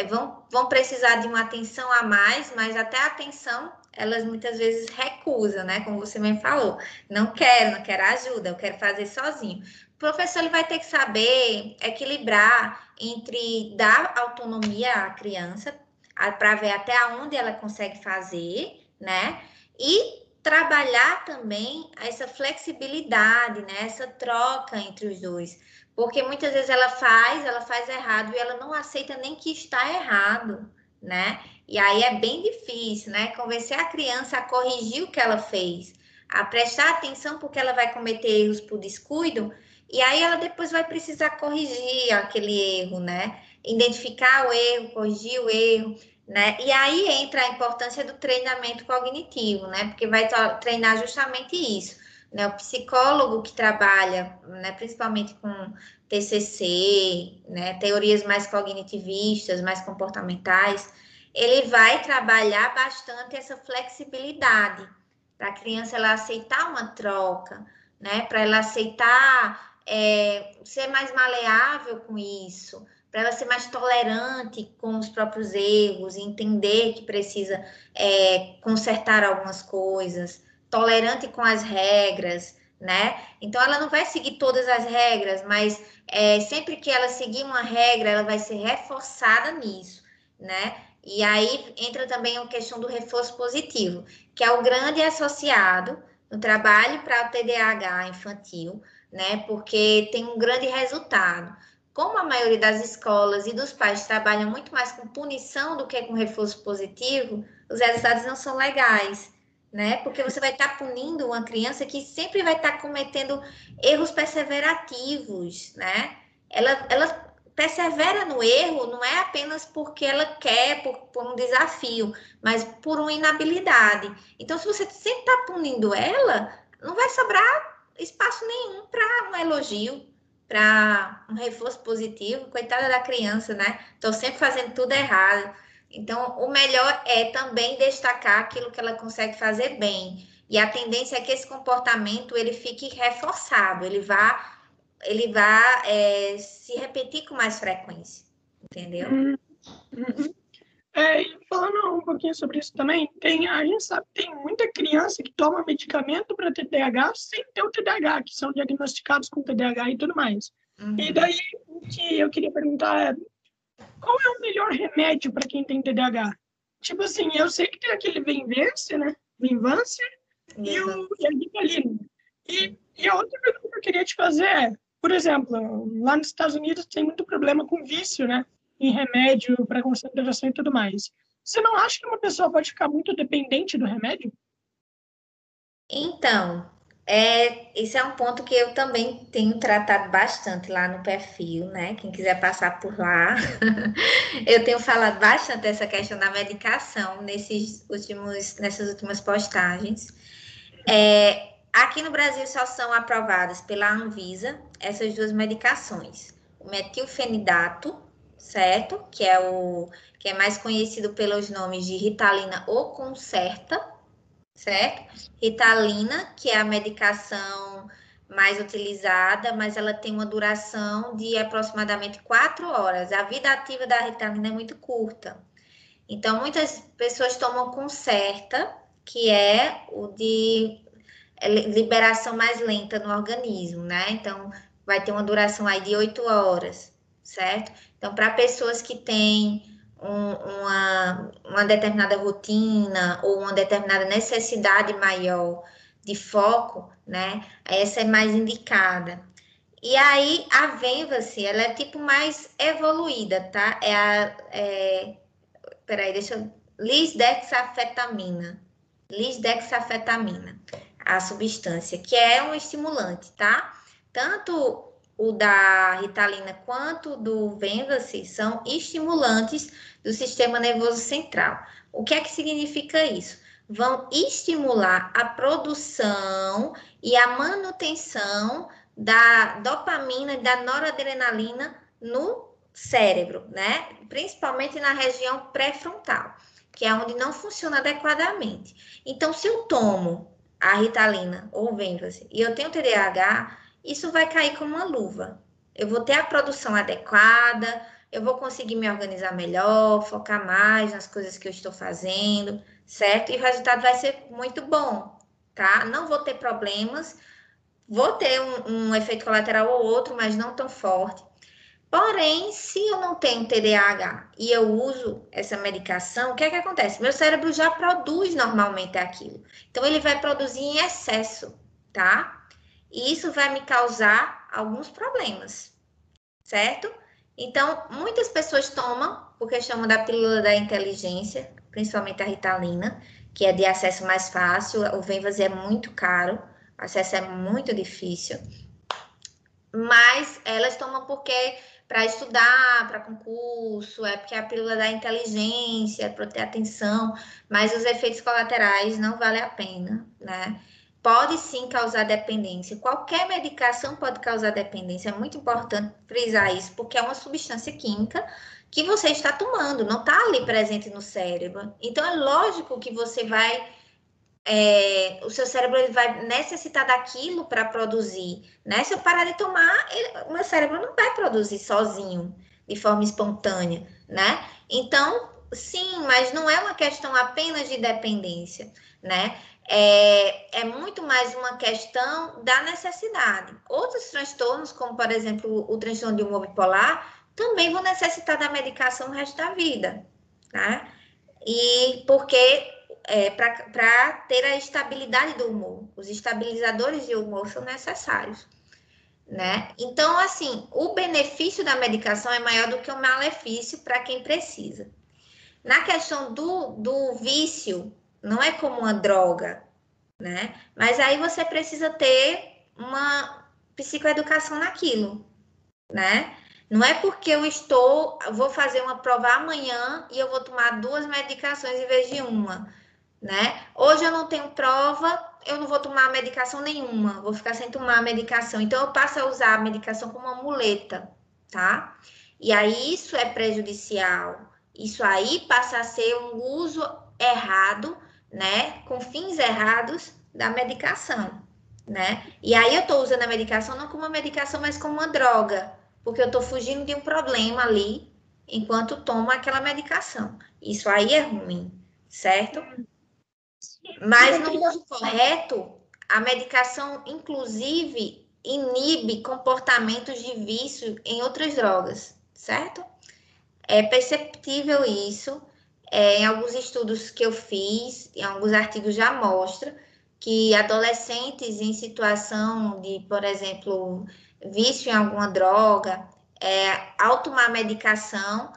vão, vão precisar de uma atenção a mais, mas até a atenção... elas muitas vezes recusam, né? Como você mesmo falou, não quero, não quero ajuda, eu quero fazer sozinho. O professor ele vai ter que saber equilibrar entre dar autonomia à criança, para ver até onde ela consegue fazer, né? E trabalhar também essa flexibilidade, né? Essa troca entre os dois. Porque muitas vezes ela faz, ela faz errado e ela não aceita nem que está errado, né? E aí é bem difícil, né? Convencer a criança a corrigir o que ela fez, a prestar atenção porque ela vai cometer erros por descuido, e aí ela depois vai precisar corrigir aquele erro, né? Identificar o erro, corrigir o erro, né? E aí entra a importância do treinamento cognitivo, né? Porque vai treinar justamente isso, né? O psicólogo que trabalha, né? Principalmente com T C C, né? Teorias mais cognitivistas, mais comportamentais, ele vai trabalhar bastante essa flexibilidade para a criança ela aceitar uma troca, né? Para ela aceitar é, ser mais maleável com isso, para ela ser mais tolerante com os próprios erros, entender que precisa é, consertar algumas coisas, tolerante com as regras, né? Então, ela não vai seguir todas as regras, mas é, sempre que ela seguir uma regra, ela vai ser reforçada nisso, né? E aí entra também a questão do reforço positivo, que é o grande associado no trabalho para o T D A H infantil, né? Porque tem um grande resultado. Como a maioria das escolas e dos pais trabalham muito mais com punição do que com reforço positivo, os resultados não são legais, né? Porque você vai estar tá punindo uma criança que sempre vai estar tá cometendo erros perseverativos, né? Ela, ela persevera no erro não é apenas porque ela quer, por, por um desafio, mas por uma inabilidade. Então, se você sempre está punindo ela, não vai sobrar espaço nenhum para um elogio, para um reforço positivo. Coitada da criança, né? Estou sempre fazendo tudo errado. Então, o melhor é também destacar aquilo que ela consegue fazer bem. E a tendência é que esse comportamento, ele fique reforçado, ele vá, ele vá é, se repetir com mais frequência, entendeu? Uhum. Uhum. É, falando um pouquinho sobre isso também, tem, a gente sabe que tem muita criança que toma medicamento para T D A H sem ter o T D A H, que são diagnosticados com T D A H e tudo mais. Uhum. E daí, o que eu queria perguntar é, qual é o melhor remédio para quem tem T D A H? Tipo assim, eu sei que tem aquele Venvanse, né? Venvanse uhum. e, o, e a Ritalina. E, e a outra pergunta que eu queria te fazer é, por exemplo, lá nos Estados Unidos tem muito problema com vício, né? Em remédio para concentração e tudo mais. Você não acha que uma pessoa pode ficar muito dependente do remédio? Então, é, esse é um ponto que eu também tenho tratado bastante lá no perfil, né? Quem quiser passar por lá. Eu tenho falado bastante dessa questão da medicação nesses últimos, nessas últimas postagens. É, aqui no Brasil só são aprovadas pela Anvisa essas duas medicações. O metilfenidato, certo? Que é, o, que é mais conhecido pelos nomes de Ritalina ou Concerta. Certo? Ritalina, que é a medicação mais utilizada, mas ela tem uma duração de aproximadamente quatro horas. A vida ativa da Ritalina é muito curta. Então, muitas pessoas tomam Concerta, que é o de liberação mais lenta no organismo, né? Então, vai ter uma duração aí de oito horas, certo? Então, para pessoas que têm Uma, uma determinada rotina ou uma determinada necessidade maior de foco, né? Essa é mais indicada. E aí, a Venvanse, ela é tipo mais evoluída, tá? É a... É... Peraí, deixa eu... Lisdexafetamina. Lisdexafetamina. A substância, que é um estimulante, tá? Tanto o da Ritalina quanto do Venvanse são estimulantes do sistema nervoso central. O que é que significa isso? Vão estimular a produção e a manutenção da dopamina e da noradrenalina no cérebro, né? Principalmente na região pré-frontal, que é onde não funciona adequadamente. Então, se eu tomo a Ritalina ou Venvanse e eu tenho T D A H, isso vai cair como uma luva. Eu vou ter a produção adequada, eu vou conseguir me organizar melhor, focar mais nas coisas que eu estou fazendo, certo? E o resultado vai ser muito bom, tá? Não vou ter problemas, vou ter um, um efeito colateral ou outro, mas não tão forte. Porém, se eu não tenho T D A H e eu uso essa medicação, o que é que acontece? Meu cérebro já produz normalmente aquilo. Então, ele vai produzir em excesso, tá? E isso vai me causar alguns problemas, certo? Então, muitas pessoas tomam, porque chamam da pílula da inteligência, principalmente a Ritalina, que é de acesso mais fácil, o Venvanse é muito caro, o acesso é muito difícil, mas elas tomam porque para estudar, para concurso, é porque é a pílula da inteligência, para ter atenção, mas os efeitos colaterais não valem a pena, né? Pode sim causar dependência. Qualquer medicação pode causar dependência. É muito importante frisar isso, porque é uma substância química que você está tomando, não está ali presente no cérebro. Então, é lógico que você vai... É, o seu cérebro ele vai necessitar daquilo para produzir, né? Se eu parar de tomar, ele, o meu cérebro não vai produzir sozinho, de forma espontânea, né? Então, sim, mas não é uma questão apenas de dependência, né? É, é muito mais uma questão da necessidade. Outros transtornos, como por exemplo o transtorno de humor bipolar, também vão necessitar da medicação o resto da vida, né? E porque é, para ter a estabilidade do humor, os estabilizadores de humor são necessários, né? Então, assim, o benefício da medicação é maior do que o malefício para quem precisa. Na questão do, do vício, não é como uma droga, né? Mas aí você precisa ter uma psicoeducação naquilo, né? Não é porque eu estou, vou fazer uma prova amanhã e eu vou tomar duas medicações em vez de uma, né? Hoje eu não tenho prova, eu não vou tomar medicação nenhuma, vou ficar sem tomar a medicação. Então, eu passo a usar a medicação como uma muleta, tá? E aí, isso é prejudicial. Isso aí passa a ser um uso errado, né? Com fins errados da medicação, né? E aí, eu tô usando a medicação não como uma medicação, mas como uma droga. Porque eu tô fugindo de um problema ali, enquanto tomo aquela medicação. Isso aí é ruim, certo? Mas no uso correto, a medicação, inclusive, inibe comportamentos de vício em outras drogas, certo? É perceptível isso. É, em alguns estudos que eu fiz, em alguns artigos já mostra que adolescentes em situação de, por exemplo, vício em alguma droga, é, ao tomar medicação,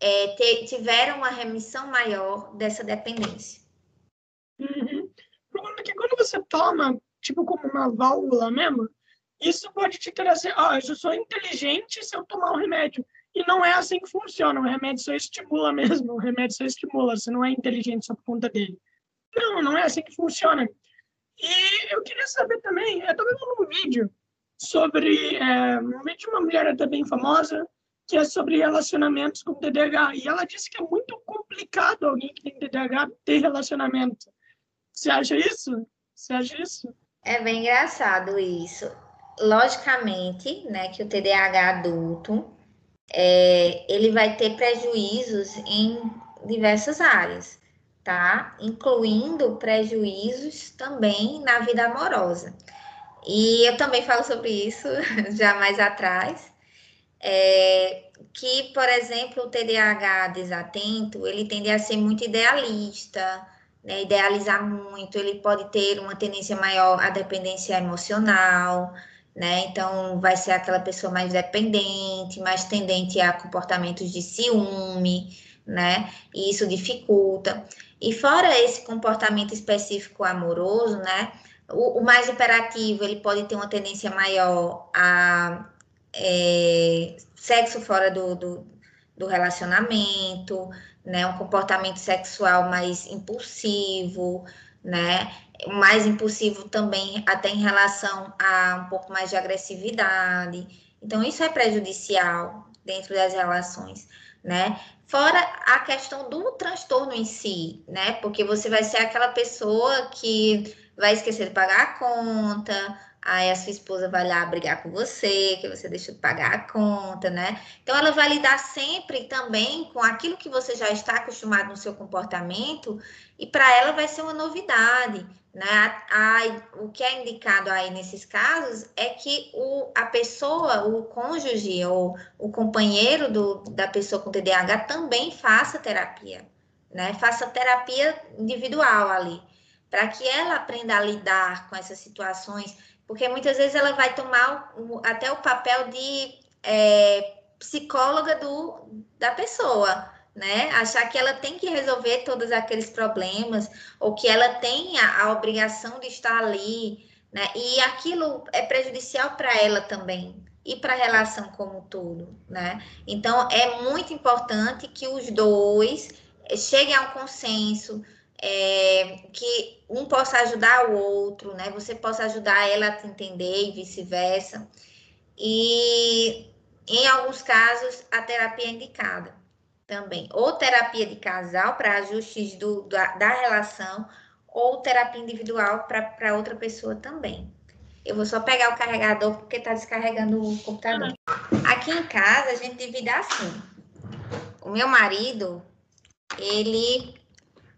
é, te, tiveram uma remissão maior dessa dependência. Uhum. O problema é que quando você toma, tipo, como uma válvula mesmo, isso pode te trazer, ó, oh, eu sou inteligente se eu tomar o remédio. E não é assim que funciona, o remédio só estimula mesmo, o remédio só estimula, você não é inteligente só por conta dele. Não, não é assim que funciona. E eu queria saber também, eu estava vendo um vídeo sobre, é, um vídeo de uma mulher até bem famosa, que é sobre relacionamentos com T D A H, e ela disse que é muito complicado alguém que tem T D A H ter relacionamento. Você acha isso? Você acha isso? É bem engraçado isso. Logicamente, né, que o T D A H adulto, é, ele vai ter prejuízos em diversas áreas, tá? Incluindo prejuízos também na vida amorosa. E eu também falo sobre isso já mais atrás, é, que, por exemplo, o T D A H desatento, ele tende a ser muito idealista, né, idealizar muito, ele pode ter uma tendência maior à dependência emocional, né? Então, vai ser aquela pessoa mais dependente, mais tendente a comportamentos de ciúme, né? E isso dificulta. E fora esse comportamento específico amoroso, né? O, o mais hiperativo, ele pode ter uma tendência maior a é, sexo fora do, do, do relacionamento, né, um comportamento sexual mais impulsivo, né, mais impulsivo também até em relação a um pouco mais de agressividade. Então, isso é prejudicial dentro das relações, né, fora a questão do transtorno em si, né, porque você vai ser aquela pessoa que vai esquecer de pagar a conta, aí a sua esposa vai lá brigar com você, que você deixou de pagar a conta, né? Então, ela vai lidar sempre também com aquilo que você já está acostumado no seu comportamento e para ela vai ser uma novidade, né? A, a, o que é indicado aí nesses casos é que o, a pessoa, o cônjuge ou o companheiro do, da pessoa com T D A H também faça terapia, né? Faça terapia individual ali, para que ela aprenda a lidar com essas situações, porque muitas vezes ela vai tomar o, até o papel de é, psicóloga do, da pessoa, né? Achar que ela tem que resolver todos aqueles problemas, ou que ela tem a, a obrigação de estar ali, né? E aquilo é prejudicial para ela também, e para a relação como um todo, né? Então, é muito importante que os dois cheguem a um consenso, É, que um possa ajudar o outro, né? Você possa ajudar ela a te entender e vice-versa. E, em alguns casos, a terapia é indicada também. Ou terapia de casal para ajustes do, da, da relação, ou terapia individual para outra pessoa também. Eu vou só pegar o carregador porque está descarregando o computador. Aqui em casa, a gente divide assim. O meu marido, ele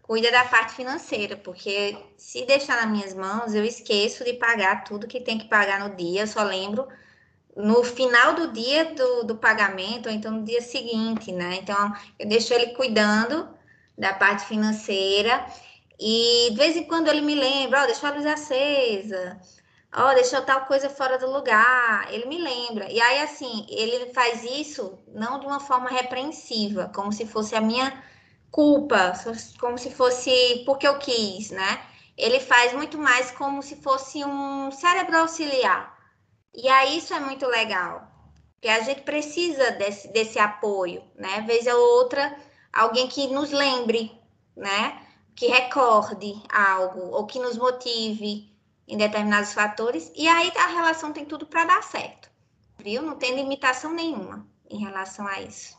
cuida da parte financeira, porque se deixar nas minhas mãos, eu esqueço de pagar tudo que tem que pagar no dia, eu só lembro no final do dia do, do pagamento, ou então no dia seguinte, né? Então, eu deixo ele cuidando da parte financeira e, de vez em quando, ele me lembra, ó, oh, deixa a luz acesa, ó, oh, deixa tal coisa fora do lugar, ele me lembra. E aí, assim, ele faz isso não de uma forma repreensiva, como se fosse a minha culpa, como se fosse porque eu quis, né? ele faz muito mais como se fosse um cérebro auxiliar. E aí isso é muito legal, porque a gente precisa desse, desse apoio, né? Vez ou outra, alguém que nos lembre, né? Que recorde algo, ou que nos motive em determinados fatores. E aí a relação tem tudo para dar certo, viu? Não tem limitação nenhuma em relação a isso.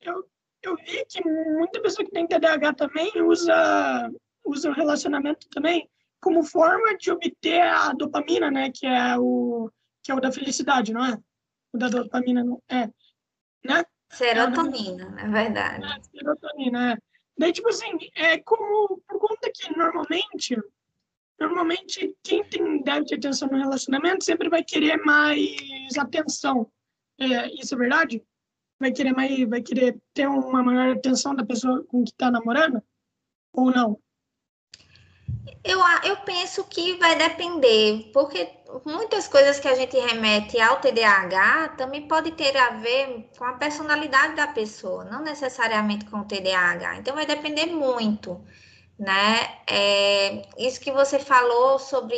Eu, eu vi que muita pessoa que tem T D A H também usa... usa o relacionamento também como forma de obter a dopamina, né? Que é o, que é o da felicidade, não é? O da dopamina, não é? Né? Serotonina, é verdade. É, serotonina, é. Daí, tipo assim, é como... Por conta que, normalmente, normalmente quem tem déficit de atenção no relacionamento sempre vai querer mais atenção. É, isso é verdade? Vai querer, mais, vai querer ter uma maior atenção da pessoa com que tá namorando? Ou não? Eu, eu penso que vai depender, porque muitas coisas que a gente remete ao T D A H também pode ter a ver com a personalidade da pessoa, não necessariamente com o T D A H. Então, vai depender muito, né? É, isso que você falou sobre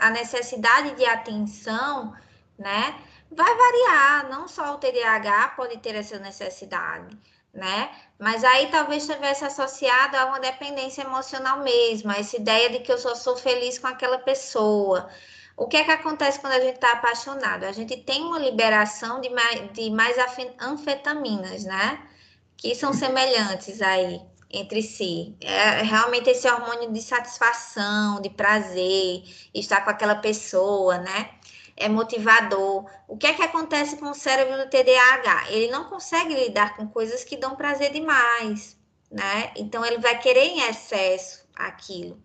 a necessidade de atenção, né? Vai variar, não só o T D A H pode ter essa necessidade, né? Mas aí talvez estivesse associado a uma dependência emocional mesmo, a essa ideia de que eu só sou feliz com aquela pessoa. O que é que acontece quando a gente está apaixonado? A gente tem uma liberação de mais, de mais anfetaminas, né? Que são semelhantes aí entre si. É realmente esse hormônio de satisfação, de prazer, estar com aquela pessoa, né? É motivador. O que é que acontece com o cérebro do T D A H? Ele não consegue lidar com coisas que dão prazer demais, né? Então, ele vai querer em excesso aquilo.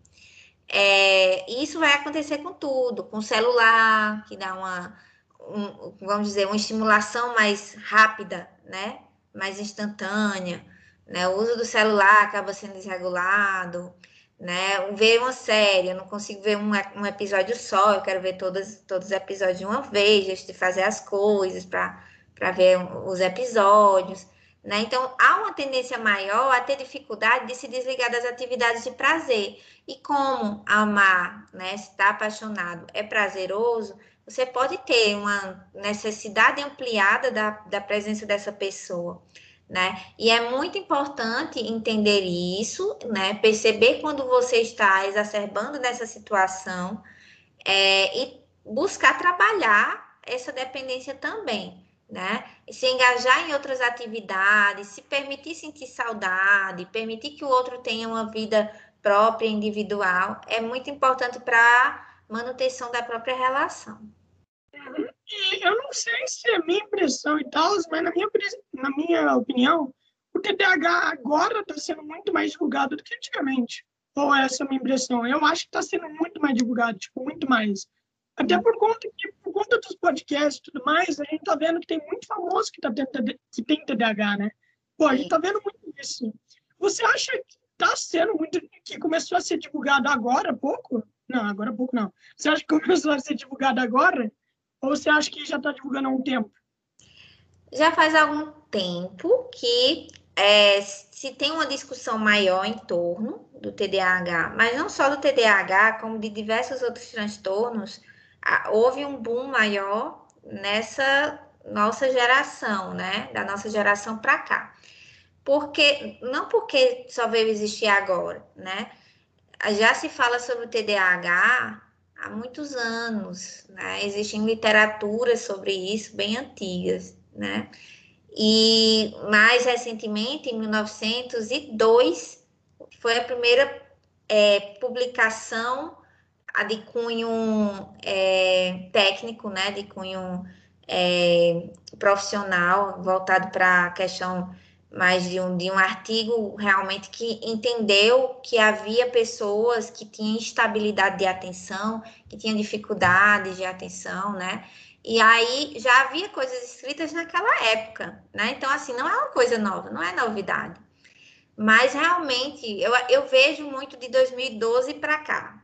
É, e isso vai acontecer com tudo, com o celular, que dá uma, um, vamos dizer, uma estimulação mais rápida, né? Mais instantânea, né? O uso do celular acaba sendo desregulado, né? Ver uma série, eu não consigo ver um, um episódio só, eu quero ver todas, todos os episódios de uma vez, deixo de fazer as coisas para ver os episódios, né? Então, há uma tendência maior a ter dificuldade de se desligar das atividades de prazer. E como amar, né? Se está apaixonado, é prazeroso, você pode ter uma necessidade ampliada da, da presença dessa pessoa, né? E é muito importante entender isso, né? Perceber quando você está exacerbando nessa situação, é, e buscar trabalhar essa dependência também, né? Se engajar em outras atividades, se permitir sentir saudade, permitir que o outro tenha uma vida própria, individual, é muito importante para manutenção da própria relação. E eu não sei se é minha impressão e tal, mas na minha, na minha opinião, o T D A H agora está sendo muito mais divulgado do que antigamente. Ou essa é a minha impressão. Eu acho que está sendo muito mais divulgado, tipo, muito mais. Até por conta, que, por conta dos podcasts e tudo mais, a gente está vendo que tem muito famoso que, tá tendo, que tem T D A H, né? Pô, a gente está vendo muito isso. Você acha que está sendo muito... que começou a ser divulgado agora há pouco? Não, agora há pouco não. Você acha que começou a ser divulgado agora? Ou você acha que já está divulgando há um tempo? Já faz algum tempo que é, se tem uma discussão maior em torno do T D A H, mas não só do T D A H, como de diversos outros transtornos, houve um boom maior nessa nossa geração, né? Da nossa geração para cá. Porque, não porque só veio existir agora, né? Já se fala sobre o T D A H... há muitos anos, né? Existem literaturas sobre isso bem antigas, né? E mais recentemente, em mil novecentos e dois, foi a primeira é, publicação de cunho é, técnico, né? De cunho é, profissional, voltado para a questão mais de um, de um artigo realmente que entendeu que havia pessoas que tinham instabilidade de atenção, que tinham dificuldades de atenção, né? E aí já havia coisas escritas naquela época, né? Então, assim, não é uma coisa nova, não é novidade. Mas, realmente, eu, eu vejo muito de dois mil e doze para cá,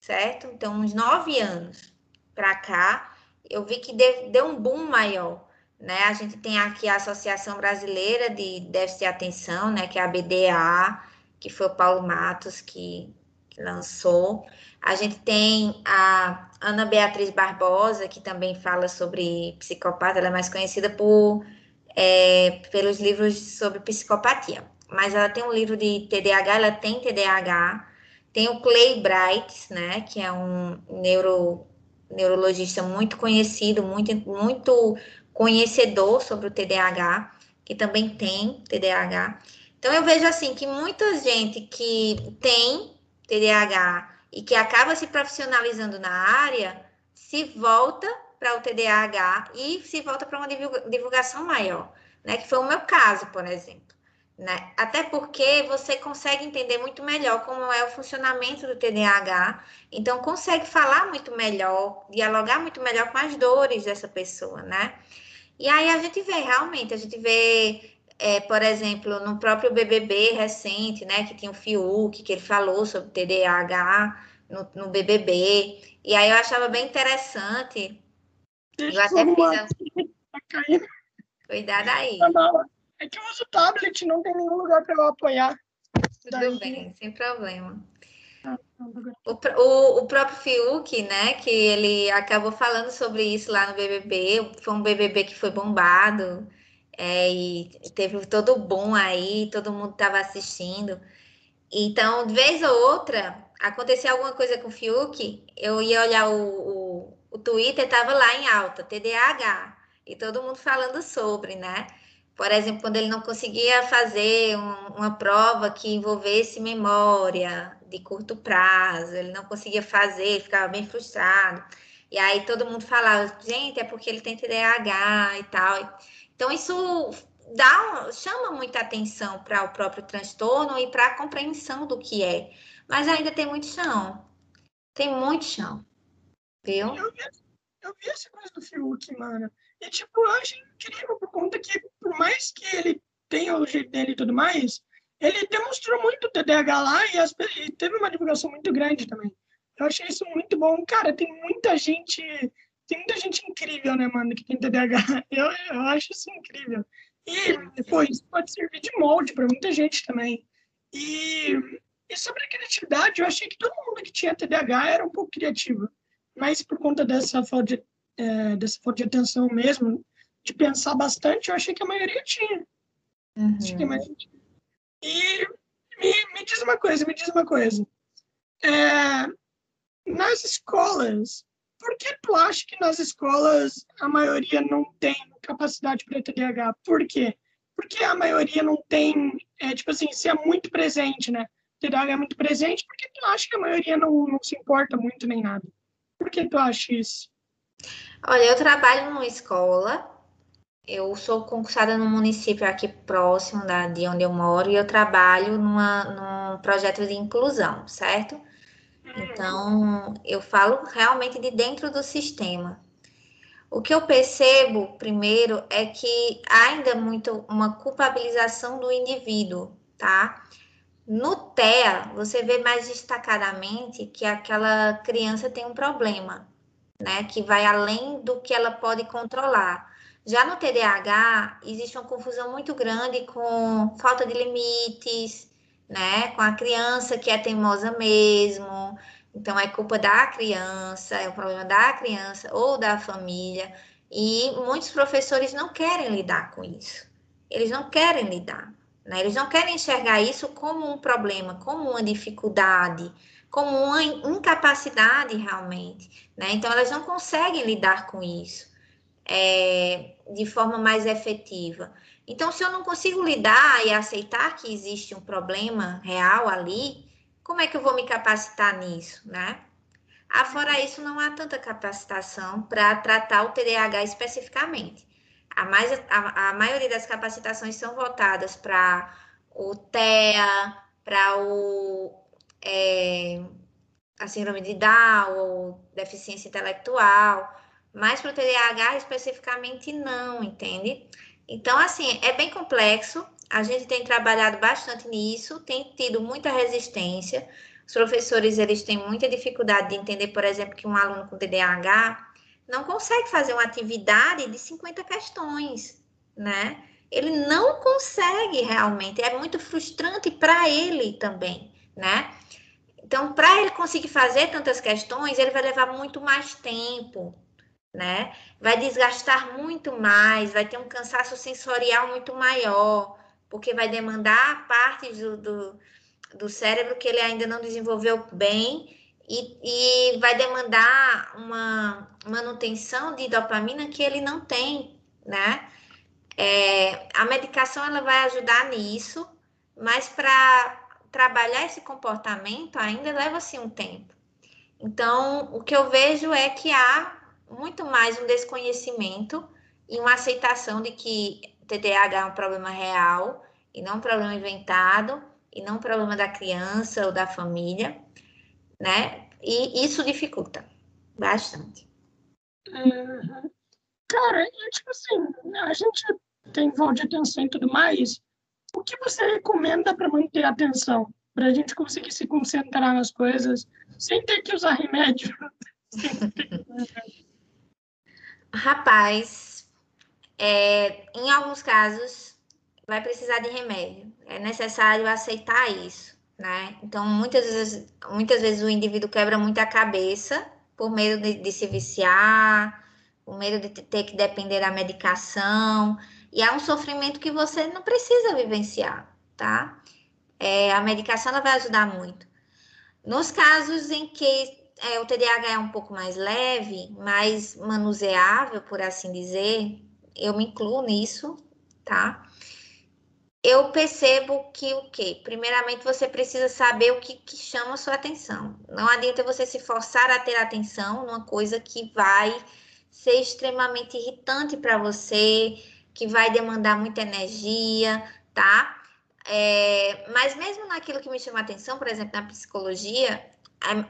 certo? Então, uns nove anos para cá, eu vi que deu, deu um boom maior, né? A gente tem aqui a Associação Brasileira de Déficit de Atenção, né? Que é a ABDA, que foi o Paulo Matos que, que lançou. A gente tem a Ana Beatriz Barbosa, que também fala sobre psicopata, ela é mais conhecida por, é, pelos livros sobre psicopatia, mas ela tem um livro de T D A H, ela tem T D A H, tem o Clay Bright, né, que é um neuro, neurologista muito conhecido, muito, muito conhecedor sobre o T D A H, que também tem T D A H. Então, eu vejo assim que muita gente que tem T D A H e que acaba se profissionalizando na área, se volta para o T D A H e se volta para uma divulgação maior, né? Que foi o meu caso, por exemplo, né? Até porque você consegue entender muito melhor como é o funcionamento do T D A H, então consegue falar muito melhor, dialogar muito melhor com as dores dessa pessoa, né? E aí a gente vê, realmente, a gente vê, é, por exemplo, no próprio B B B recente, né, que tinha o Fiuk, que ele falou sobre T D A H no, no B B B, e aí eu achava bem interessante. Deixa eu até fiz... A... Cuidado aí. É que eu uso tablet, não tem nenhum lugar para eu apoiar. Tudo Daí... bem, sem problema. O, o, o próprio Fiuk, né, que ele acabou falando sobre isso lá no B B B, foi um B B B que foi bombado, é, e teve todo o boom aí, todo mundo estava assistindo. Então, de vez ou outra, acontecia alguma coisa com o Fiuk, eu ia olhar o, o, o Twitter, estava lá em alta, T D A H, e todo mundo falando sobre, né? Por exemplo, quando ele não conseguia fazer um, uma prova que envolvesse memória de curto prazo, ele não conseguia fazer, ficava bem frustrado. E aí todo mundo falava, gente, é porque ele tem T D A H e tal. Então, isso dá, chama muita atenção para o próprio transtorno e para a compreensão do que é. Mas ainda tem muito chão. Tem muito chão. Viu? Eu vi, eu vi esse negócio do Fiuk, mano. E, tipo, eu acho incrível por conta que, por mais que ele tenha o jeito dele e tudo mais, ele demonstrou muito o T D A H lá e, as, e teve uma divulgação muito grande também. Eu achei isso muito bom. Cara, tem muita gente, tem muita gente incrível, né, mano, que tem T D A H. Eu, eu acho isso incrível. E, pô, isso pode servir de molde para muita gente também. E, e sobre a criatividade, eu achei que todo mundo que tinha T D A H era um pouco criativo. Mas por conta dessa falta de É, dessa falta de atenção mesmo, de pensar bastante, eu achei que a maioria tinha. Uhum. Acho que a maioria tinha. E me, me diz uma coisa, me diz uma coisa. É, nas escolas, por que tu acha que nas escolas a maioria não tem capacidade para T D A H? Por quê? Porque a maioria não tem, é, tipo assim, se é muito presente, né? T D A H é muito presente, por que tu acha que a maioria não, não se importa muito nem nada? Por que tu acha isso? Olha, eu trabalho numa escola, eu sou concursada num município aqui próximo da, de onde eu moro, e eu trabalho numa, num projeto de inclusão, certo? Então, eu falo realmente de dentro do sistema. O que eu percebo, primeiro, é que há ainda muito uma culpabilização do indivíduo, tá? No T E A, você vê mais destacadamente que aquela criança tem um problema, né, que vai além do que ela pode controlar. Já no T D A H, existe uma confusão muito grande com falta de limites, né, com a criança que é teimosa mesmo, então é culpa da criança, é um problema da criança ou da família, e muitos professores não querem lidar com isso, eles não querem lidar, né, eles não querem enxergar isso como um problema, como uma dificuldade, como uma incapacidade realmente, né? Então, elas não conseguem lidar com isso é, de forma mais efetiva. Então, se eu não consigo lidar e aceitar que existe um problema real ali, como é que eu vou me capacitar nisso, né? Afora isso, não há tanta capacitação para tratar o T D A H especificamente. A, mais, a, a maioria das capacitações são voltadas para o T E A, para o... É, a síndrome de Down ou deficiência intelectual, mas para o T D A H especificamente não, entende? Então, assim, é bem complexo, a gente tem trabalhado bastante nisso, tem tido muita resistência, os professores, eles têm muita dificuldade de entender, por exemplo, que um aluno com T D A H não consegue fazer uma atividade de cinquenta questões, né? Ele não consegue realmente, é muito frustrante para ele também, né? Então, para ele conseguir fazer tantas questões, ele vai levar muito mais tempo, né? Vai desgastar muito mais, vai ter um cansaço sensorial muito maior, porque vai demandar partes do, do, do cérebro que ele ainda não desenvolveu bem e, e vai demandar uma manutenção de dopamina que ele não tem, né? É, a medicação ela vai ajudar nisso, mas para trabalhar esse comportamento ainda leva-se um tempo. Então, o que eu vejo é que há muito mais um desconhecimento e uma aceitação de que T D A H é um problema real e não um problema inventado e não um problema da criança ou da família, né? E isso dificulta bastante. Uhum. Cara, é tipo assim, a gente tem voo de atenção e tudo mais. O que você recomenda para manter a atenção? Para a gente conseguir se concentrar nas coisas sem ter que usar remédio? Rapaz, é, em alguns casos vai precisar de remédio. É necessário aceitar isso, né? Então, muitas vezes, muitas vezes o indivíduo quebra muita cabeça por medo de, de se viciar, por medo de ter que depender da medicação. E é um sofrimento que você não precisa vivenciar, tá? É, a medicação ela vai ajudar muito. Nos casos em que é, o T D A H é um pouco mais leve, mais manuseável, por assim dizer, eu me incluo nisso, tá? Eu percebo que o quê? Primeiramente, você precisa saber o que, que chama a sua atenção. Não adianta você se forçar a ter atenção numa coisa que vai ser extremamente irritante para você, que vai demandar muita energia, tá? É, mas mesmo naquilo que me chama a atenção, por exemplo, na psicologia,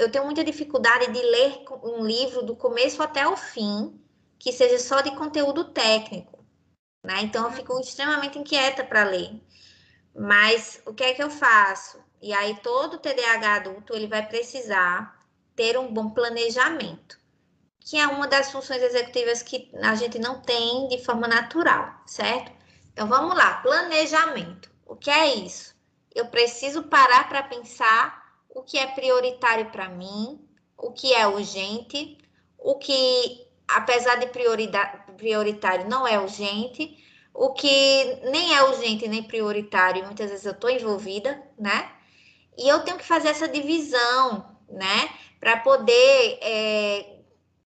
eu tenho muita dificuldade de ler um livro do começo até o fim, que seja só de conteúdo técnico, né? Então, eu fico extremamente inquieta para ler. Mas o que é que eu faço? E aí, todo T D A H adulto, ele vai precisar ter um bom planejamento, que é uma das funções executivas que a gente não tem de forma natural, certo? Então, vamos lá, planejamento. O que é isso? Eu preciso parar para pensar o que é prioritário para mim, o que é urgente, o que, apesar de prioritário, não é urgente, o que nem é urgente nem prioritário, muitas vezes eu estou envolvida, né? E eu tenho que fazer essa divisão, né? Para poder... É,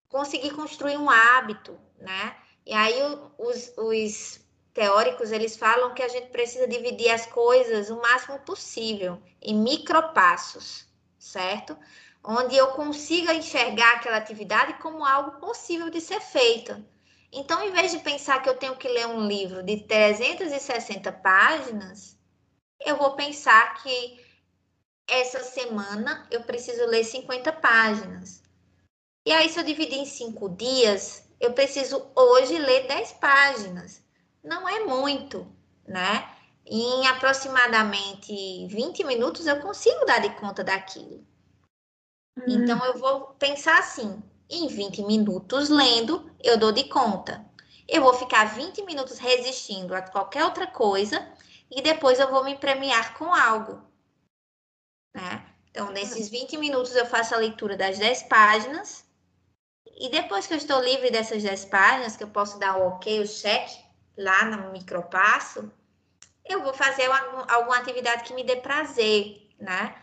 conseguir construir um hábito, né? E aí os, os teóricos, eles falam que a gente precisa dividir as coisas o máximo possível, em micropassos, certo? Onde eu consiga enxergar aquela atividade como algo possível de ser feito. Então, em vez de pensar que eu tenho que ler um livro de trezentas e sessenta páginas, eu vou pensar que essa semana eu preciso ler cinquenta páginas. E aí, se eu dividir em cinco dias, eu preciso hoje ler dez páginas. Não é muito, né? Em aproximadamente vinte minutos, eu consigo dar de conta daquilo. Uhum. Então, eu vou pensar assim, em vinte minutos lendo, eu dou de conta. Eu vou ficar vinte minutos resistindo a qualquer outra coisa e depois eu vou me premiar com algo, né? Então, nesses vinte minutos, eu faço a leitura das dez páginas. E depois que eu estou livre dessas dez páginas, que eu posso dar o ok, o cheque, lá no micropasso, eu vou fazer uma, alguma atividade que me dê prazer, né?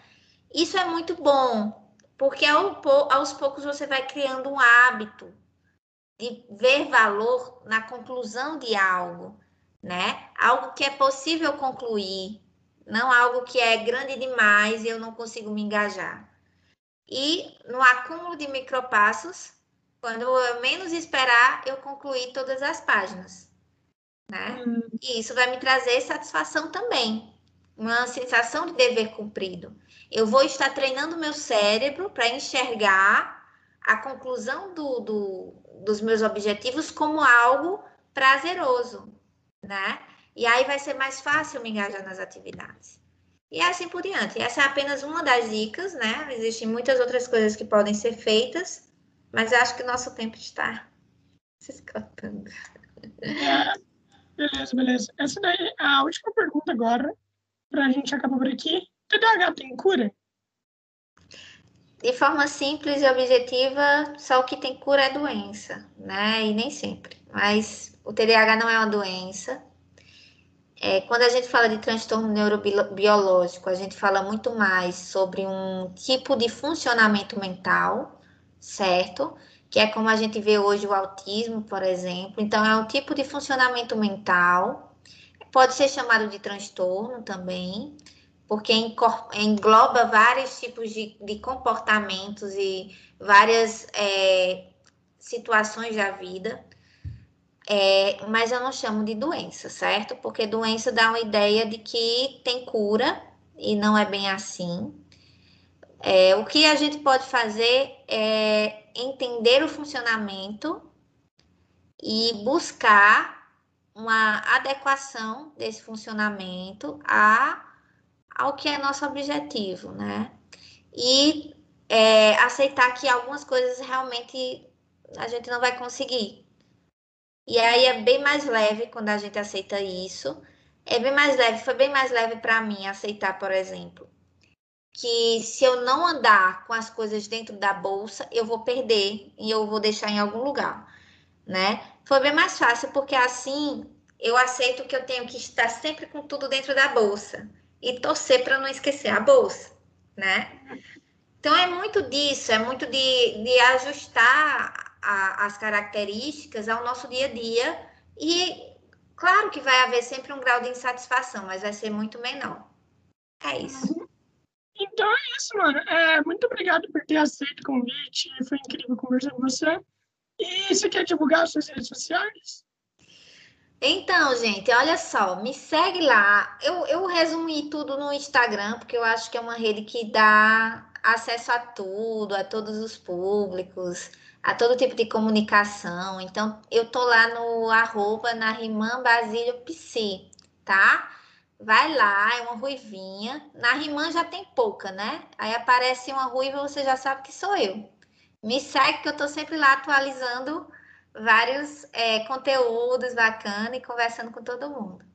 Isso é muito bom, porque ao, aos poucos você vai criando um hábito de ver valor na conclusão de algo, né? Algo que é possível concluir, não algo que é grande demais e eu não consigo me engajar. E no acúmulo de micropassos, quando eu menos esperar, eu concluí todas as páginas, né? Uhum. E isso vai me trazer satisfação também, uma sensação de dever cumprido. Eu vou estar treinando meu cérebro para enxergar a conclusão do, do, dos meus objetivos como algo prazeroso, né? E aí vai ser mais fácil me engajar nas atividades. E assim por diante. Essa é apenas uma das dicas, né? Existem muitas outras coisas que podem ser feitas, mas eu acho que o nosso tempo está se esgotando. É, beleza, beleza. Essa daí é a última pergunta agora, pra gente acabar por aqui. T D A H tem cura? de forma simples e objetiva, só o que tem cura é doença, né? E nem sempre. Mas o T D A H não é uma doença. É, quando a gente fala de transtorno neurobiológico, a gente fala muito mais sobre um tipo de funcionamento mental, certo? Que é como a gente vê hoje o autismo, por exemplo. Então, é um tipo de funcionamento mental, pode ser chamado de transtorno também, porque engloba vários tipos de, de comportamentos e várias é, situações da vida, é, mas eu não chamo de doença, certo? Porque doença dá uma ideia de que tem cura, e não é bem assim. É, o que a gente pode fazer é entender o funcionamento e buscar uma adequação desse funcionamento a... ao que é nosso objetivo, né? E é, aceitar que algumas coisas realmente a gente não vai conseguir. E aí é bem mais leve quando a gente aceita isso. É bem mais leve, foi bem mais leve para mim aceitar, por exemplo, que se eu não andar com as coisas dentro da bolsa, eu vou perder e eu vou deixar em algum lugar, né? Foi bem mais fácil, porque assim eu aceito que eu tenho que estar sempre com tudo dentro da bolsa. E torcer para não esquecer a bolsa, né? Então, é muito disso, é muito de, de ajustar a, as características ao nosso dia a dia. E, claro que vai haver sempre um grau de insatisfação, mas vai ser muito menor. É isso. Uhum. Então, é isso, mano. É, muito obrigado por ter aceito o convite. Foi incrível conversar com você. E você quer divulgar as suas redes sociais? Então, gente, olha só, me segue lá. Eu, eu resumi tudo no Instagram, porque eu acho que é uma rede que dá acesso a tudo, a todos os públicos, a todo tipo de comunicação. Então, eu tô lá no arroba, na rimambasílio psi, tá? Vai lá, é uma ruivinha. Na Riman já tem pouca, né? Aí aparece uma ruiva, você já sabe que sou eu. Me segue, que eu tô sempre lá atualizando vários é, conteúdos bacanas e conversando com todo mundo.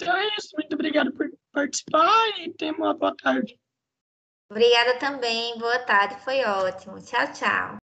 Então é isso, muito obrigada por participar e tenha uma boa tarde. Obrigada também, boa tarde, foi ótimo. Tchau, tchau.